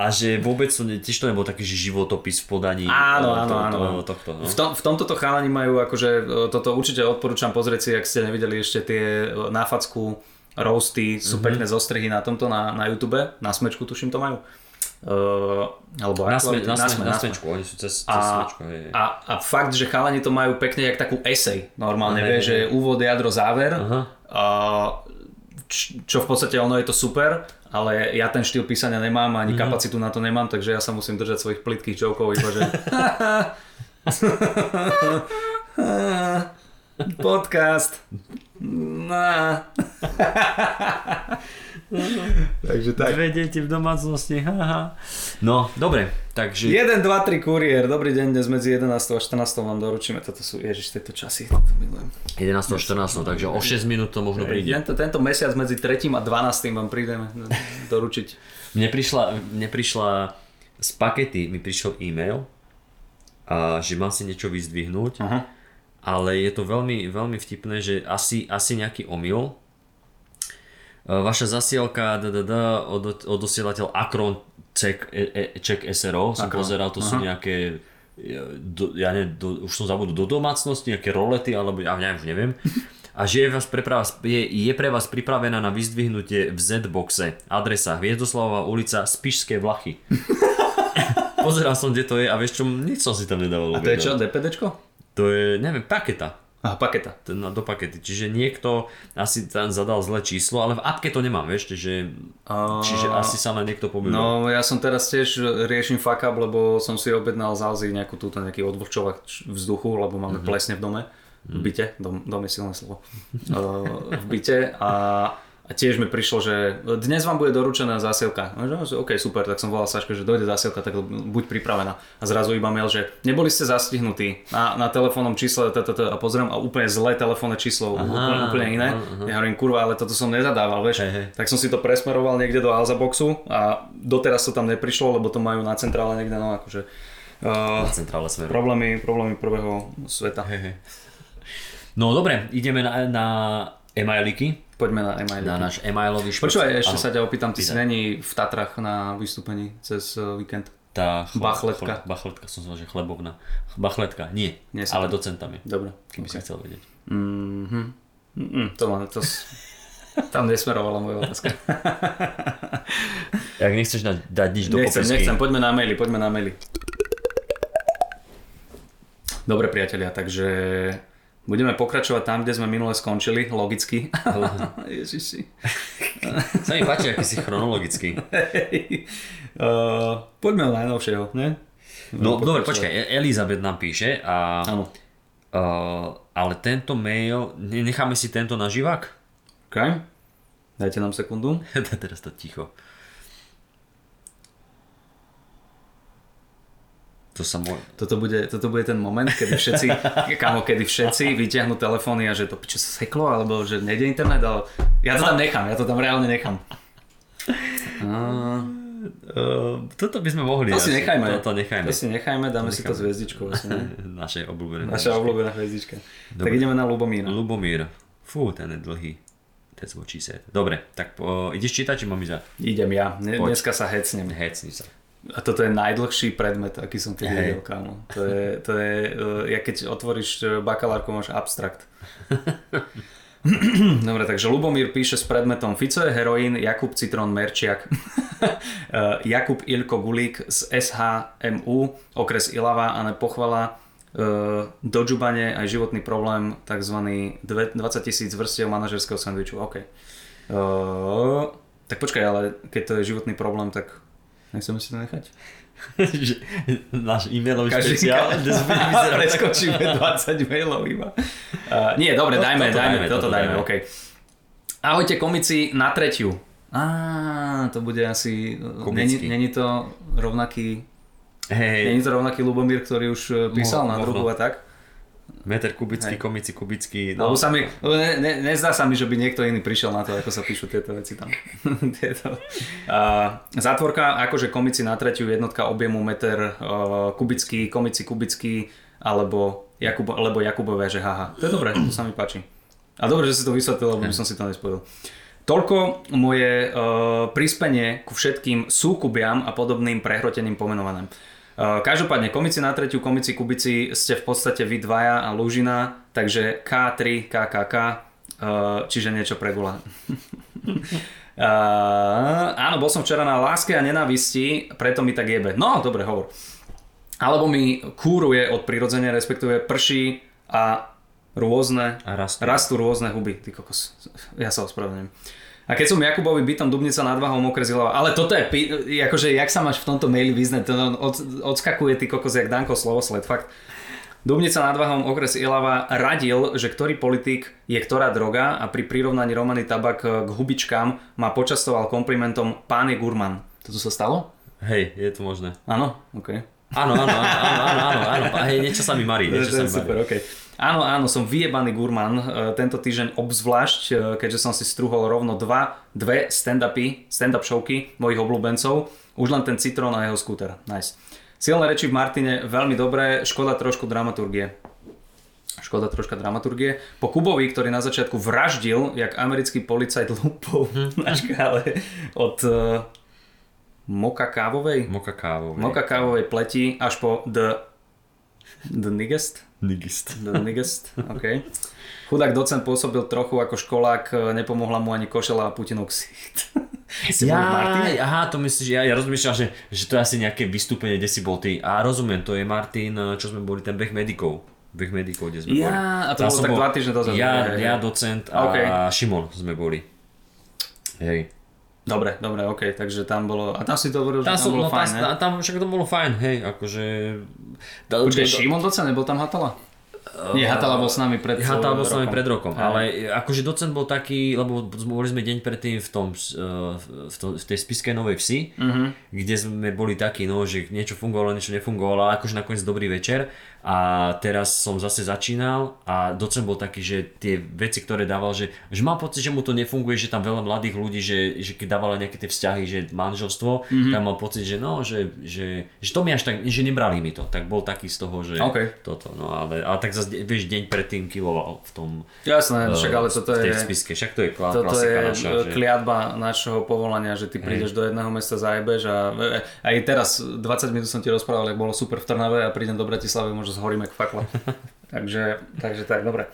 a že vôbec to, tiež to nebol taký životopis v podaní áno, áno, to, áno. To, tohto, no. v, tom, v tomto to chalani majú akože toto určite odporúčam pozrieť si, ak ste nevideli ešte tie na facku roasty, sú mm-hmm. pekné zostrihy na tomto na, na YouTube, na smečku tuším to majú uh, alebo na, sme, na, na, sme, sme, na smečku, oni sú cez, cez a, smečku a, a fakt, že chalani to majú pekne jak takú esej normálne, vie, že úvod, jadro, záver uh, čo v podstate ono je to super. Ale ja ten štýl písania nemám, ani mm-hmm. kapacitu na to nemám, takže ja sa musím držať svojich plytkých jokov, iba že podcast. Takže tak. Dve deti v domácnosti. No, dobre. Takže jeden, dva, tri kuriér. Dobrý deň, dnes medzi jedenástou a štrnástou vám doručíme. Toto sú, ježiš, tieto časy. jedenásť a štrnásť, takže o šesť minút to možno príde. Tento, tento mesiac medzi tretím a dvanástym vám prídeme doručiť. Mne prišla, mne prišla z pakety, mi prišiel e-mail, a že mám si niečo vyzdvihnúť. Aha. Ale je to veľmi, veľmi vtipné, že asi, asi nejaký omyl. Vaša zasielka ddd, od, odosielateľ Akron Czech, e, Czech es er o, som Akron. Pozeral, to Aha. sú nejaké, do, ja neviem, do, už som zabudol, do domácnosti, nejaké rolety, alebo ja neviem, už neviem. A že je, vás preprava, je, je pre vás pripravená na vyzdvihnutie v Z-boxe. Adresa Hviezdoslavová ulica, Spišské Vlachy. Pozeral som, kde to je a vieš čo, nič som si tam nedával. A to je čo, dé pé déčko? To je, neviem, paketa. Aha, paketa. Do pakety, čiže niekto asi tam zadal zlé číslo, ale v appke to nemám, vieš, čiže, uh, čiže asi sa len niekto pomýlil. No ja som teraz tiež riešim fuck up, lebo som si objednal z Ázie nejakú túto nejaký odvlhčovač vzduchu, lebo máme uh-huh. plesne v dome, v byte, dom, dom je silné slovo, uh, v byte a A tiež mi prišlo, že dnes vám bude doručená zásielka. OK, super, tak som volal Saške, že dojde zásielka, tak buď pripravená. A zrazu iba mail, že neboli ste zastihnutí na, na telefónnom čísle t, t, t, a pozriem a úplne zlé telefónne číslo, aha, úplne, úplne iné. Aha. Ja hovorím, kurva, ale toto som nezadával, vieš. Hej, hej. Tak som si to presmeroval niekde do Alzaboxu a doteraz to tam neprišlo, lebo to majú na centrále niekde, no akože uh, na centrále smeru. Problémy, problémy prvého sveta. Hej, hej. No dobre, ideme na, na e-mailiky. Poďme na e-mail. Na náš e-mailový špec. Počúvaj, ešte ano. Sa ťa opýtam, ty si není v Tatrách na vystúpení cez víkend? Tá chl- bachletka. Chl- bachletka som zval, že chlebovná. Bachletka, nie, nie ale to. Docentami. Dobre. Keby okay. si chcel vedieť. Mm-hmm. Mm-hmm. To len, to... Tam nesmerovala moja otázka. Jak nechceš dať, dať nič do popisky. Nechcem, nechcem, poďme na maily, poďme na maily. Dobre priatelia, takže budeme pokračovať tam, kde sme minule skončili, logicky. Ježiši. Sa mi páči, aký si chronologicky. Hey. Uh, poďme od najnovšieho, ne? No, no dobre, počkaj, Elizabeth nám píše, a, uh, ale tento mail, necháme si tento na živák? Ok, dajte nám sekundu. Teraz to ticho. To mo- toto, bude, toto bude ten moment, kedy všetci, kamo, kedy všetci vyťahnú telefóny a že to piče sa seklo, alebo že nejde internet, ale ja to tam nechám, ja to tam reálne nechám. Uh, uh, toto by sme mohli. To si nechajme. To, to nechajme. To si nechajme, dáme to si nechajme. To hviezdičku. Naše obľúbené. Naša obľúbená hviezdička. Tak ideme na Lubomíra. Lubomír. Fú, ten je dlhý. That's what she said. Dobre, tak uh, ideš čítať, či mám ísť? Idem ja. Poď. Dneska sa hecnem. Hecni sa. A toto je najdlhší predmet, aký som kedy videl, kámo. To je, to je, ja keď otvoríš bakalárku, máš abstrakt. Dobre, takže Lubomír píše s predmetom Fico je heroín, Jakub Citrón Merčiak, Jakub Ilko Gulík z es há em ú, okres Ilava a nepochvala, dožubanie aj životný problém, takzvaný dvadsať tisíc vrstiev manažerského sandviču. OK. Tak počkaj, ale keď to je životný problém, tak... Nechceme si to nechať? Náš e-mailový špeciál. Preskočíme dvadsať mailov iba. Uh, nie, dobre, to, dajme, toto dajme, dajme, toto dajme, dajme. Okay. Ahojte komici na tretiu. Á, to bude asi... Komický. Není to rovnaký... Hey. Není to rovnaký Lubomír, ktorý už písal Mo, na druhu a tak? Meter kubický, hey. Komici kubický... No. Lebo sa mi, ne, ne, nezdá sa mi, že by niekto iný prišiel na to, ako sa píšu tieto veci tam. tieto. Uh, zátvorka, akože komici na tretiu, jednotka objemu meter uh, kubický, komici kubický, alebo Jakub, lebo Jakubové, že haha. To je dobré, to sa mi páči. A dobre, že si to vysvetlil, lebo by som si to nespojil. Toľko moje uh, prispenie ku všetkým súkubiam a podobným prehroteným pomenovaným. Každopádne, komici na tretiu, komici kubici ste v podstate vy dvaja a Lužina, takže ká tri, ká ká ká, čiže niečo pre gula. Áno, bol som včera na láske a nenávisti, preto mi tak jebe. No, dobre, hovor. Alebo mi kúruje od prirodzenia, respektíve prší a rôzne, a rastú. rastú rôzne huby. Ty kokos, ja sa ospravedlňujem. A keď som Jakubovi bytom Dubnica nad Váhom, okres Ilava. Ale toto je, akože jak sa máš v tomto maili vyznať, od, odskakuje ty kokos jak Danko slovosled, fakt. Dubnica nad Váhom, okres Ilava radil, že ktorý politik je ktorá droga a pri prirovnaní Romany Tabak k hubičkám ma počastoval komplimentom pán je gurman. Toto sa stalo? Hej, je to možné. Áno, okej. Okay. Áno, áno, áno, áno, áno, áno. Hej, niečo sa mi marí, niečo sa mi marí. Super, okej. Okay. Áno, áno, som vyjebaný gurman. Tento týždeň obzvlášť, keďže som si strúhol rovno dva, dve stand-upy, stand-up showky mojich obľúbencov. Už len ten Citrón a jeho skúter. Nice. Silné reči v Martine, veľmi dobré, škoda trošku dramaturgie. Škoda troška dramaturgie. Po Kubovi, ktorý na začiatku vraždil, jak americký policajt lupou na škále od... Moka kávovej? Moka kávovej. Moka kávovej pleti až po the... The nigest? Nigest. The nigest, ok. Chudák docent pôsobil trochu ako školák, nepomohla mu ani košela a Putinov ksicht. Jaj, aha, to myslíš, ja, ja rozmýšľam, že, že to je asi nejaké vystúpenie, kde si bol ty. A rozumiem, to je Martin, čo sme boli, ten beh medikov. Beh medikov, kde sme ja, boli. Ja, a to bolo tak bol, dva týždne dozadu. Ja, ja, docent a okay. Šimon sme boli. Hej. Dobre, dobre, okej, okay. Takže tam bolo, a tam si to hovoril, že tam, tam bolo no, fajn, ne? Tam, tam však to bolo fajn, hej, akože... Počkej, Šimon docent, nebol tam Hatala? Uh, Nie, Hatala bol s nami pred Hatala bol s nami pred rokom, aj. Ale akože docent bol taký, lebo boli sme deň predtým v tom, v, tom, v tej spiske Novej Vsi, uh-huh. Kde sme boli takí, no, že niečo fungovalo, niečo nefungovalo, ale akože nakoniec dobrý večer. A teraz som zase začínal a docent bol taký, že tie veci, ktoré dával, že, že mám pocit, že mu to nefunguje, že tam veľa mladých ľudí, že, že keď dávali nejaké tie vzťahy, že manželstvo, mm-hmm. Tam mal pocit, že no, že, že, že to mi až tak, že nebrali mi to, tak bol taký z toho, že okay. Toto, no ale, ale tak zase, vieš, deň predtým kiloval v tom, jasné, však, ale toto v tej je, spiske, však to je klá, toto klasika je naša, že... kliatba našho povolania, že ty prídeš hey. Do jedného mesta, zajebeš a aj teraz dvadsať minút som ti rozprával, jak bolo super v Trnave a prídem do Bratislavy, možno zhoríme k fakle. takže, takže tak, dobre.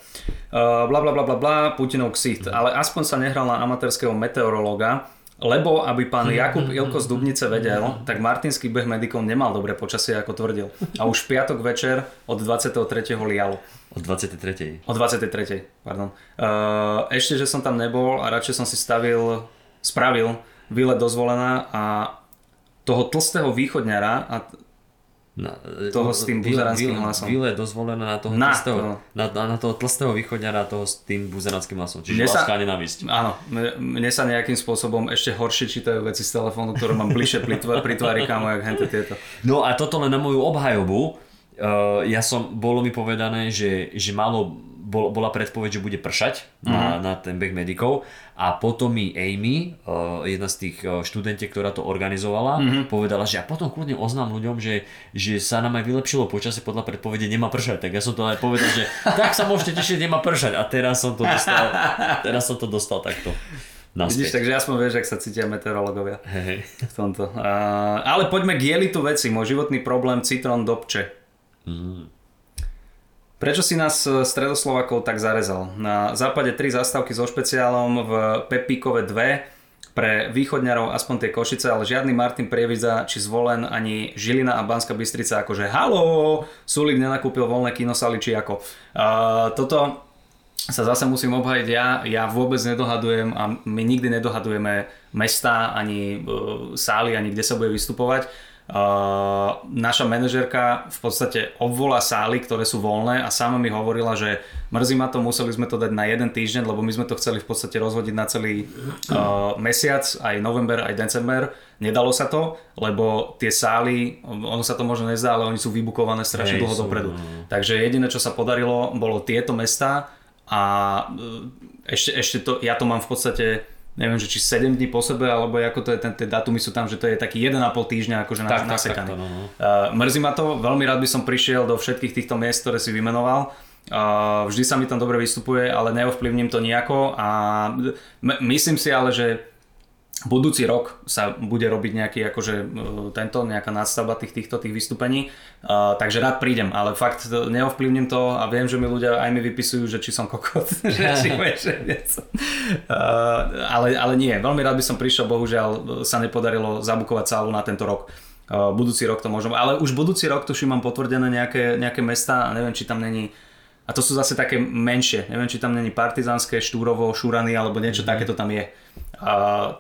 Uh, bla bla bla bla bla, Putinov ksicht. Ale aspoň sa nehral na amatérskeho meteorológa, Lebo, aby pán Jakub Ilko z Dubnice vedel, tak martinský beh medikov nemal dobré počasie, ako tvrdil. A už v piatok večer od dvadsiateho tretieho lialo. Od dvadsiateho tretieho Od dvadsiateho tretieho pardon. Ešte, že som tam nebol a radšej som si stavil, spravil výlet dozvolená a toho tlstého východňara a na, toho s tým buzeranským hlasom. Výlet dozvolená na toho na, tlstého, no. na, na toho tlstého východňara toho s tým buzeranským hlasom. Čiže láska a nenávisť. Áno, mne sa nejakým spôsobom ešte horšie čítajú veci z telefónu, ktoré mám bližšie pri tvári, kámo, jak hente tieto. No a toto len na moju obhajobu. Uh, ja som, bolo mi povedané, že, že malo, bol, bola predpoveď, že bude pršať mm-hmm. na, na ten beh medikov. A potom mi Amy, jedna z tých študentiek, ktorá to organizovala, mm-hmm. povedala, že a potom kľudne oznám ľuďom, že, že sa nám aj vylepšilo počasie, podľa predpovede nemá pršať. Tak ja som to aj povedal, že tak sa môžete tešiť, nemá pršať. A teraz som to dostal, teraz som to dostal takto. Vidíš, takže aspoň vieš, ak sa cítia meteorológovia hey. v tomto. Uh, ale poďme k jelitu veci. Môj životný problém citrón dopče. Mm. Prečo si nás Stredoslovakov tak zarezal? Na západe tri zastávky so špeciálom, v Pepíkove dve pre východňarov aspoň tie Košice, ale žiadny Martin Prievidza či Zvolen ani Žilina a Banská Bystrica, akože haló, Sulík nenakúpil voľné kinosaly či ako. Uh, toto sa zase musím obhajiť ja, ja vôbec nedohadujem a my nikdy nedohadujeme mesta ani uh, sály, ani kde sa bude vystupovať. Uh, naša manažérka v podstate obvolá sály, ktoré sú voľné a sama mi hovorila, že mrzí ma to, museli sme to dať na jeden týždeň, lebo my sme to chceli v podstate rozhodiť na celý uh, mesiac, aj november, aj december. Nedalo sa to, lebo tie sály, ono sa to možno nezdá, ale oni sú vybukované strašne dlho dopredu. Takže jediné, čo sa podarilo, bolo tieto mestá a ešte, ešte to, ja to mám v podstate... neviem, že či sedem dní po sebe, alebo ako to je, ten, tie datumy sú tam, že to je taký jeden a pol týždňa akože tak, nasekaný. Tak, tak, no. uh, mrzí ma to, veľmi rád by som prišiel do všetkých týchto miest, ktoré si vymenoval. Uh, vždy sa mi tam dobre vystupuje, ale neovplyvním to nejako a m- myslím si ale, že budúci rok sa bude robiť nejaký akože tento, nejaká nadstavba tých, týchto tých vystúpení, uh, takže rád prídem, ale fakt neovplyvním to a viem, že mi ľudia aj mi vypisujú, že či som kokot, že či veš, uh, ale, ale nie, veľmi rád by som prišiel, bohužiaľ sa nepodarilo zabukovať sálu na tento rok. Uh, budúci rok to možno, ale už budúci rok tuším mám potvrdené nejaké, nejaké mesta a neviem, či tam není. A to sú zase také menšie. Neviem, či tam není Partizánske, Štúrovo, Šurany alebo niečo mm-hmm. takéto tam je. A,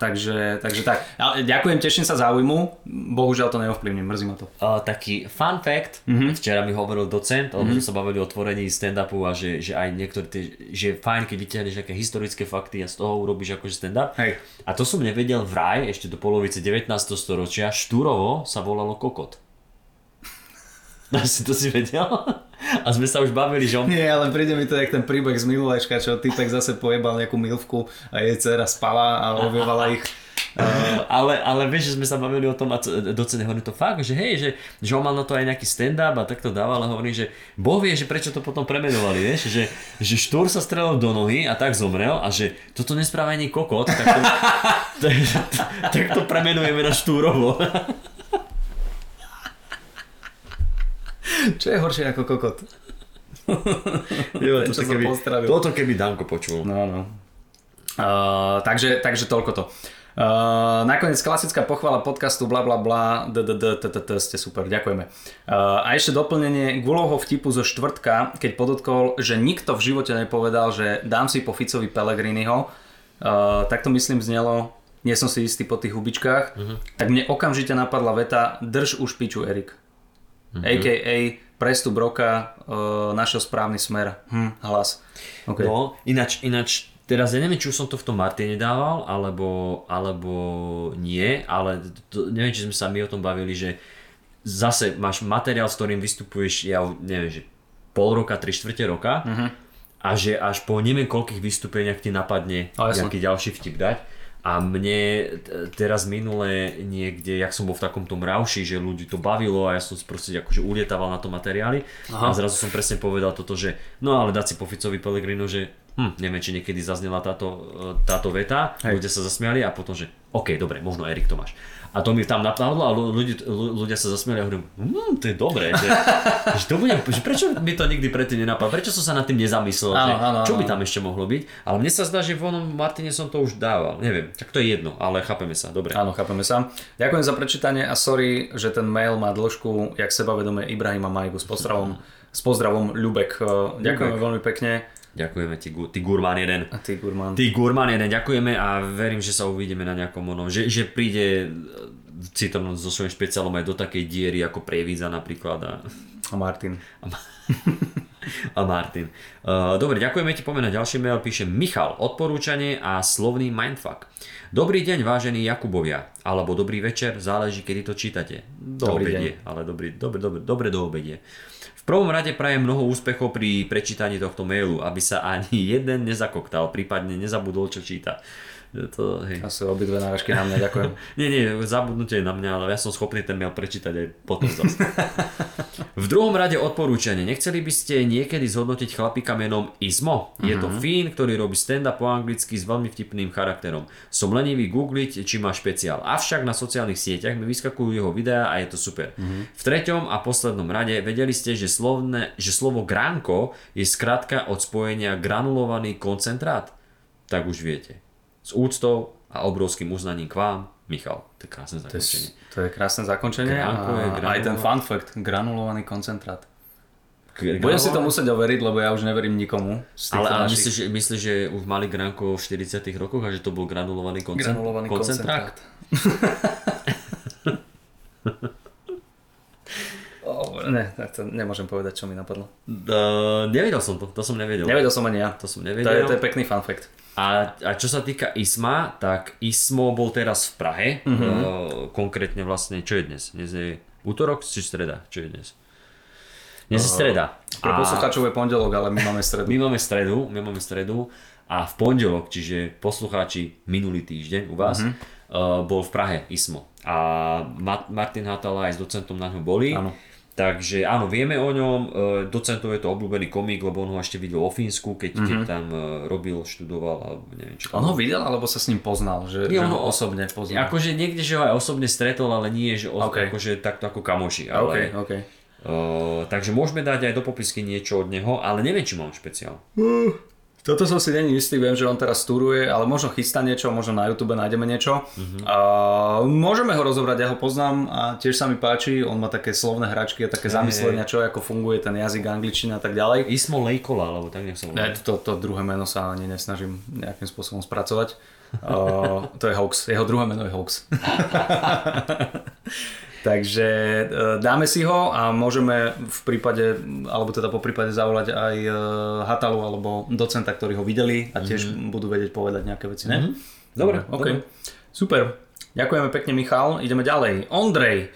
takže, takže tak. A, ďakujem, teším sa záujmu. Bohužiaľ to neovplyvním, mrzí ma to. A, taký fun fact. Mm-hmm. Včera mi hovoril docent, alebo mm-hmm. sa bavili o tvorení stand-upu a že, že aj niektoré tie, že je fajn, keď vytiahneš nejaké historické fakty a z toho urobíš akože stand-up. Hej. A to som nevedel vraj, ešte do polovice devätnásteho storočia, Štúrovo sa volalo kokot. To si vedel? A sme sa už bavili, že on... Nie, ale príde mi to jak ten príbeh z Milulečka, čo týpek zase pojebal nejakú milvku a jej dcera spala a objovala ich. Uh, ale, ale vieš, že sme sa bavili o tom a docene hovorím to fakt, že hej, že, že on mal na to aj nejaký stand-up a tak to dával a hovorím, že boh vie, že prečo to potom premenovali, vieš, že, že Štúr sa strelil do nohy a tak zomrel a že toto nesprává ani kokot, tak to, tak, tak to premenujeme na Štúrovo. Čo je horšie ako kokot? Jo, to to keby, toto keby Danko počul. No, no. Uh, takže, takže toľko to. Uh, nakoniec klasická pochvala podcastu bla bla bla, ste super, ďakujeme. Uh, a ešte doplnenie Gulovho vtipu zo štvrtka, keď podotkol, že nikto v živote nepovedal, že dám si po Ficovi Pellegriniho. Uh, tak to myslím znelo, nie som si istý po tých hubičkách, uh-huh. tak mne okamžite napadla veta drž už piču Erik. Mm-hmm. á ká á prestup roka e, našiel správny smer hm, hlas okay. No, ináč, ináč teraz ja neviem, či už som to v tom Martine dával alebo, alebo nie, ale to, neviem, či sme sa my o tom bavili, že zase máš materiál, s ktorým vystupuješ ja neviem, že pol roka, tri štvrte roka mm-hmm. a že až po neviem koľkých vystúpeniach ti napadne ale nejaký som... ďalší vtip dať. A mne teraz minule niekde, jak som bol v takomto mravši, že ľudí to bavilo a ja som proste akože ulietával na to materiály. Aha. A zrazu som presne povedal toto, že no ale dať si po Ficovi Pellegrinu, že hm, neviem, či niekedy zaznela táto, táto veta, hej. Ľudia sa zasmiali a potom, že OK, dobre, možno Erik Tomáš. A to mi tam napadlo a ľudia, ľudia sa zasmiali a hovorím, hm, to je dobré, že, že to bude, že prečo mi to nikdy predtým nenapadlo, prečo som sa nad tým nezamyslel, áno, že, áno, čo by tam ešte mohlo byť, ale mne sa zdá, že v onom Martine som to už dával, neviem, tak to je jedno, ale chápeme sa, dobre. Áno, chápeme sa. Ďakujem za prečítanie a sorry, že ten mail má dĺžku, jak sebavedomé Ibrahima Majgu, s pozdravom, s pozdravom Ľubek, ďakujeme Ľubek. Veľmi pekne. Ďakujeme ti, ty gurmán jeden. A ty gurmán. Ty gurmán jeden, ďakujeme a verím, že sa uvidíme na nejakom onom, že, že príde Citrón so svojím špeciálom aj do takej diery ako Prievidza napríklad. A, a Martin. A, a Martin. Uh, dobre, ďakujeme ti, poďme na ďalší mail, píše Michal, odporúčanie a slovný mindfuck. Dobrý deň, vážení Jakubovia, alebo dobrý večer, záleží, kedy to čítate. Do dobrý obede, deň. Ale dobrý, dobre, dobre, dobre do obede. V prvom rade prajem mnoho úspechov pri prečítaní tohto mailu, aby sa ani jeden nezakoktal, prípadne nezabudol, čo číta. To, hej. Asi obidve náražky na mňa, ďakujem. nie, nie, zabudnutie na mňa, ale ja som schopný ten mail prečítať aj potom zase. V druhom rade odporúčanie. Nechceli by ste niekedy zhodnotiť chlapíka menom Ismo? Je to Fín, ktorý robí stand-up po anglicky s veľmi vtipným charakterom. Som lenivý googliť, či má špeciál. Avšak na sociálnych sieťach mi vyskakujú jeho videá a je to super. Uh-huh. V treťom a poslednom rade vedeli ste, že, slovne, že slovo gránko je skrátka od spojenia granulovaný koncentrát? Tak už viete. S úctou a obrovským uznaním k vám, Michal. To je krásne zakončenie. To je krásne zakončenie a aj ten fun fact, granulovaný koncentrát. Granulovaný? Budem si to musieť overiť, lebo ja už neverím nikomu. Ale, ale myslíš, že, myslí, že už mali gránko v štyridsiatych rokoch a že to bol granulovaný, koncent... granulovaný koncentrát? oh, ne, tak to nemôžem povedať, čo mi napadlo. Uh, nevedel som to, to som nevedel. Nevedel som ani ja. To som nevedel. To je, to je pekný fun fact. A, a čo sa týka Isma, tak Ismo bol teraz v Prahe, mm-hmm. konkrétne vlastne, čo je dnes? Dnes je útorok či streda? Čo je dnes? Dnes je streda. Pre poslucháčov je pondelok, ale my máme stredu. My máme stredu, my máme stredu a v pondelok, čiže poslucháči minulý týždeň u vás, mm-hmm. uh, bol v Prahe Ismo. A Martin Hatala aj s docentom na ňu boli. Áno. Takže áno, vieme o ňom, docentov je to obľúbený komik, lebo on ho ešte videl vo Fínsku, keď, mm-hmm. keď tam robil, študoval, alebo neviem čo. On ho videl, alebo sa s ním poznal, že, že ho osobne poznal? Akože niekde, že ho aj osobne stretol, ale nie, že os- okay. akože takto ako kamoši. Ale, okay, okay. Uh, takže môžeme dať aj do popisky niečo od neho, ale neviem, či mám špeciál. Uh, toto som si není istý, viem, že on teraz turuje, ale možno chystá niečo, možno na YouTube nájdeme niečo. Mm-hmm. Uh, môžeme ho rozobrať, ja ho poznám a tiež sa mi páči, on má také slovné hračky a také hey, zamyslenia, čo ako funguje ten jazyk, angličtina a tak ďalej. Ismo Leikola, alebo tak nech som hovoril. Ne, to, to druhé meno sa ani nesnažím nejakým spôsobom spracovať. Uh, to je hoax, jeho druhé meno je hoax. Takže dáme si ho a môžeme v prípade, alebo teda po prípade zavolať aj Hatalu alebo docenta, ktorí ho videli a tiež mm-hmm. budú vedieť povedať nejaké veci, ne? Mm-hmm. Dobre, ok. Dobre. Super, ďakujeme pekne Michal, ideme ďalej. Ondrej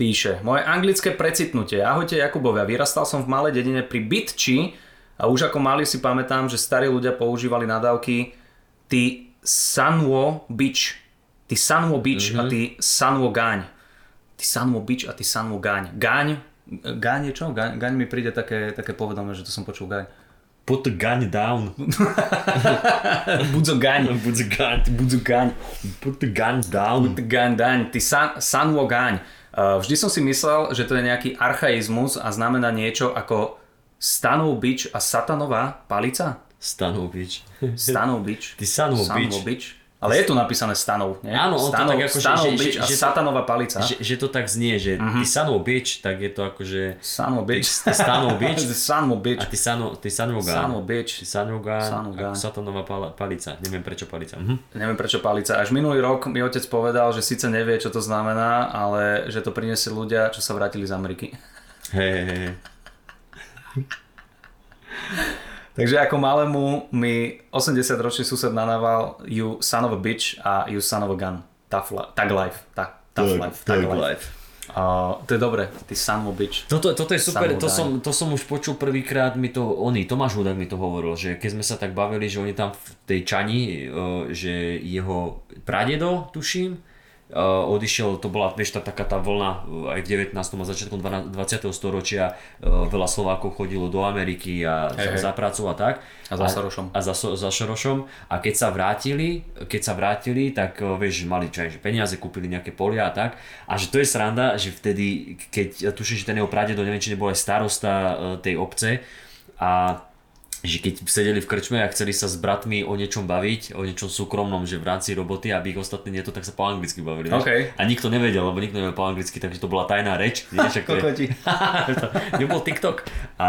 píše, moje anglické precitnutie, ahojte Jakubovia, vyrastal som v malej dedine pri Bytči a už ako malý si pamätám, že starí ľudia používali nadávky ty sanwo bič, ty sanwo bič mm-hmm. a ty sanwo gáň. Ty sanwo bič a ty sanwo gáň. Gáň? Gáň je čo? Gáň, gáň mi príde také, také povedomé, že to som počul gáň. Put the gun down. Budzo gáň. Budzo gáň. Budzo gáň. Put the gun down. Put the gun down. Ty san, sanwo gáň. Uh, vždy som si myslel, že to je nejaký archaizmus a znamená niečo ako stanov bič a satanová palica. Stanov bič. Stanov bič. Ty sanwo bič. Ale je tu napísané stanov, nie? Áno, stanov, tak ako, stanov že, bitch že, že, a satanová palica. Že, že to tak znie, že uh-huh. ty sanov bitch, tak je to akože... Sanov bitch. Ty, ty stanov bitch. Sanov bitch. A ty sanov gán. Sanov bitch. Ty sanov gán. Satanová palica. Neviem prečo palica. Uh-huh. Neviem prečo palica. Až minulý rok mi otec povedal, že síce nevie, čo to znamená, ale že to priniesie ľudia, čo sa vrátili z Ameriky. Hej, hej, hej. Takže ako malému mi osemdesiatročný sused nanával you son of a bitch a you son of a gun. Tough life. Tag life. Ta, tough life. Tag life. Uh, to je dobre. Ty son of a bitch. Toto, toto je super. To som, to som už počul prvýkrát. Mi to oni, Tomáš Hudák mi to hovoril, že keď sme sa tak bavili, že oni tam v tej Čani, že jeho pradedo, tuším, Uh, odišiel, to bola, vieš, tá, taká tá vlna aj v devätnástom a začiatkom dvadsiateho storočia, uh, veľa Slovákov chodilo do Ameriky a hey, za, za prácu a tak. A za Sorošom. A za, za Sorošom. A keď sa vrátili, keď sa vrátili, tak uh, vieš, mali čo aj, že peniaze, kúpili nejaké polia a tak. A že to je sranda, že vtedy, keď, ja tuším, že ten jeho pradedo, neviem, či nebol aj starosta uh, tej obce, a že keď sedeli v krčme a chceli sa s bratmi o niečom baviť, o niečom súkromnom, že v rámci roboty, aby ich ostatní nie to, tak sa po anglicky bavili. Okay. A nikto nevedel, lebo nikto nevedel po anglicky, takže to bola tajná reč. Vieš, kokoti. Nebol TikTok. A,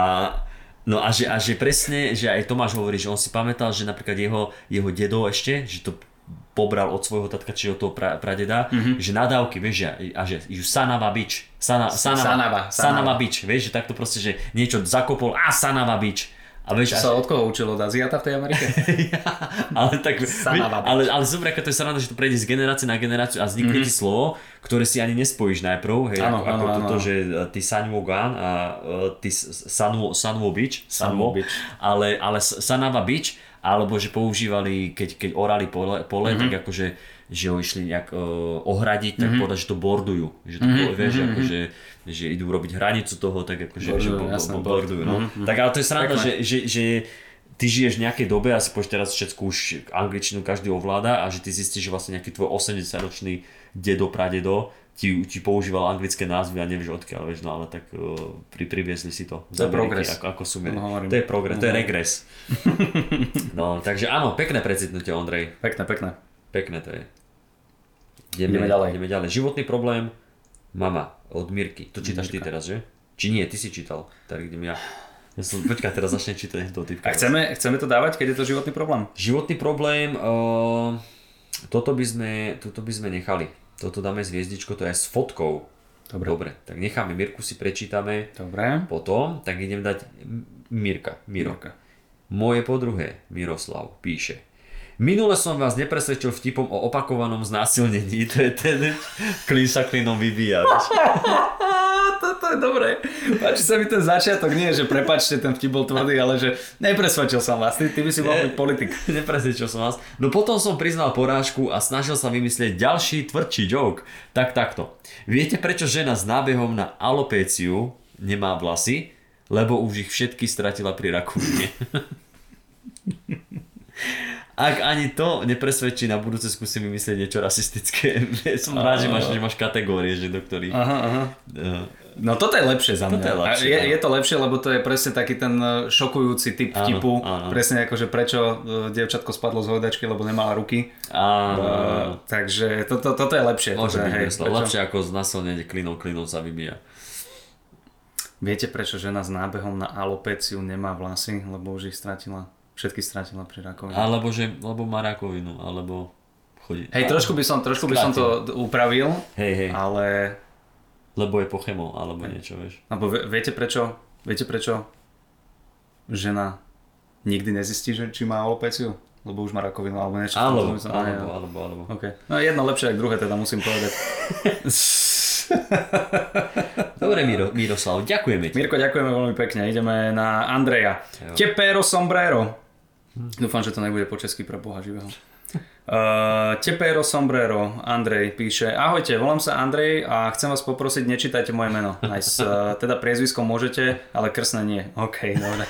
no a že, a že presne, že aj Tomáš hovorí, že on si pamätal, že napríklad jeho, jeho dedo ešte, že to pobral od svojho tatka, či od toho pra, pradeda, mm-hmm. že nadávky, vieš, a že ju sanava bič. Sana, sanava, sanava, sanava bič, vieš, že takto proste, že niečo zakopol a sanava bič. A vieš, sa od koho učilo? Od Aziata v tej Amerike? Ja, ale tak... Ale, ale zober, aká to je sranda, že to prejde z generácie na generáciu a vznikne mm-hmm. ti slovo, ktoré si ani nespojíš najprv. Hej, ano, ako ano, toto, ano. Že ty Sanwo Gan a ty Sanwo, Sanwo Beach, Sanwo, Sanwo Beach. Ale, ale Sanava Beach, alebo že používali, keď, keď orali pole, pole mm-hmm. tak akože, že ho išli nejak uh, ohradiť, tak mm-hmm. povedať, že to bordujú. Že to mm-hmm. vieš, mm-hmm. akože... že idú robiť hranicu toho, tak akože bordujú, no. Mm-hmm. Tak ale to je sranda, že, že, že ty žiješ v nejakej dobe a si povieš teraz všetko už angličtinu každý ovláda a že ty zistíš, že vlastne nejaký tvoj osemdesiatročný dedo, pradedo ti, ti používal anglické názvy a nevieš odkiaľ, vieš, no ale tak uh, pri, priviezli si to. To je progres. Ako, ako no, to je progres, no, to je regres. No, takže áno, pekné precitnutie, Ondrej. Pekné, pekné. Pekné to je. Ideme, ideme ďalej. Ideme ďalej. Životný problém, mama. Od Mirky. To čítaš Mirka. Ty teraz, že? Či nie, ty si čítal. Tak idem ja. Ja som, počkaj, teraz začne čítať do typka. A chceme, chceme to dávať, keď je to životný problém? Životný problém, uh, toto, by sme, toto by sme nechali. Toto dáme zviezdičko, to je s fotkou. Dobre. Dobre, tak necháme Mirku, si prečítame. Dobre. Potom, tak idem dať Mirka. Miro. Mirka. Moje podruhé, Miroslav, píše. Minule som vás nepresvedčil vtipom o opakovanom znásilnení, to je ten klín sa klínom vybíjať. Toto je dobré. Páči sa mi ten začiatok, nie že prepáčte, ten vtip bol tvrdý, ale že nepresvedčil som vás, ty, ty by si mal byť politik. Nepresvedčil som vás. No potom som priznal porážku a snažil sa vymyslieť ďalší tvrdší joke. Tak takto. Viete prečo žena s nábehom na alopéciu nemá vlasy? Lebo už ich všetky stratila pri rakovine. Ak ani to nepresvedčí, na budúce skúsim vymyslieť niečo rasistické. Som rád, že máš, že máš kategórie, že do ktorých... Aha, aha. No toto je lepšie za mňa. Toto je lepšie, je, je to lepšie, lebo to je presne taký ten šokujúci typ áno, vtipu. Áno. Presne ako, že prečo dievčatko spadlo z hojdačky, lebo nemala ruky. Áno, uh, áno. Takže to, to, toto je lepšie. Môže byť hej, lepšie ako znásilnenie klinom, klinom sa vybíja. Viete, prečo žena s nábehom na alopéciu nemá vlasy, lebo už ich stratila? Všetky stratila pri rakovine. Alebo že, lebo má rakovinu, alebo chodí. Hej, trošku by som, trošku by som to upravil, hej, hej. Ale... Lebo je po chemo, alebo hej. Niečo, vieš. Alebo viete prečo, viete prečo žena nikdy nezistí, že, či má alopéciu? Lebo už má rakovinu, alebo niečo. Alebo, som, alebo, alebo, alebo, alebo. Okay. No jedno lepšie, ako druhé, teda musím povedať. Dobre Miro, Miroslav, ďakujeme ti. Mirko, ďakujeme veľmi pekne, ideme na Andreja. Tepero sombrero. Dúfam, že to nebude po česky, pre Boha živého. Uh, Tepero sombrero, Andrej píše: Ahojte, volám sa Andrej a chcem vás poprosiť, nečítajte moje meno. Nice. Uh, teda priezvisko môžete, ale krsné nie. OK, dobre.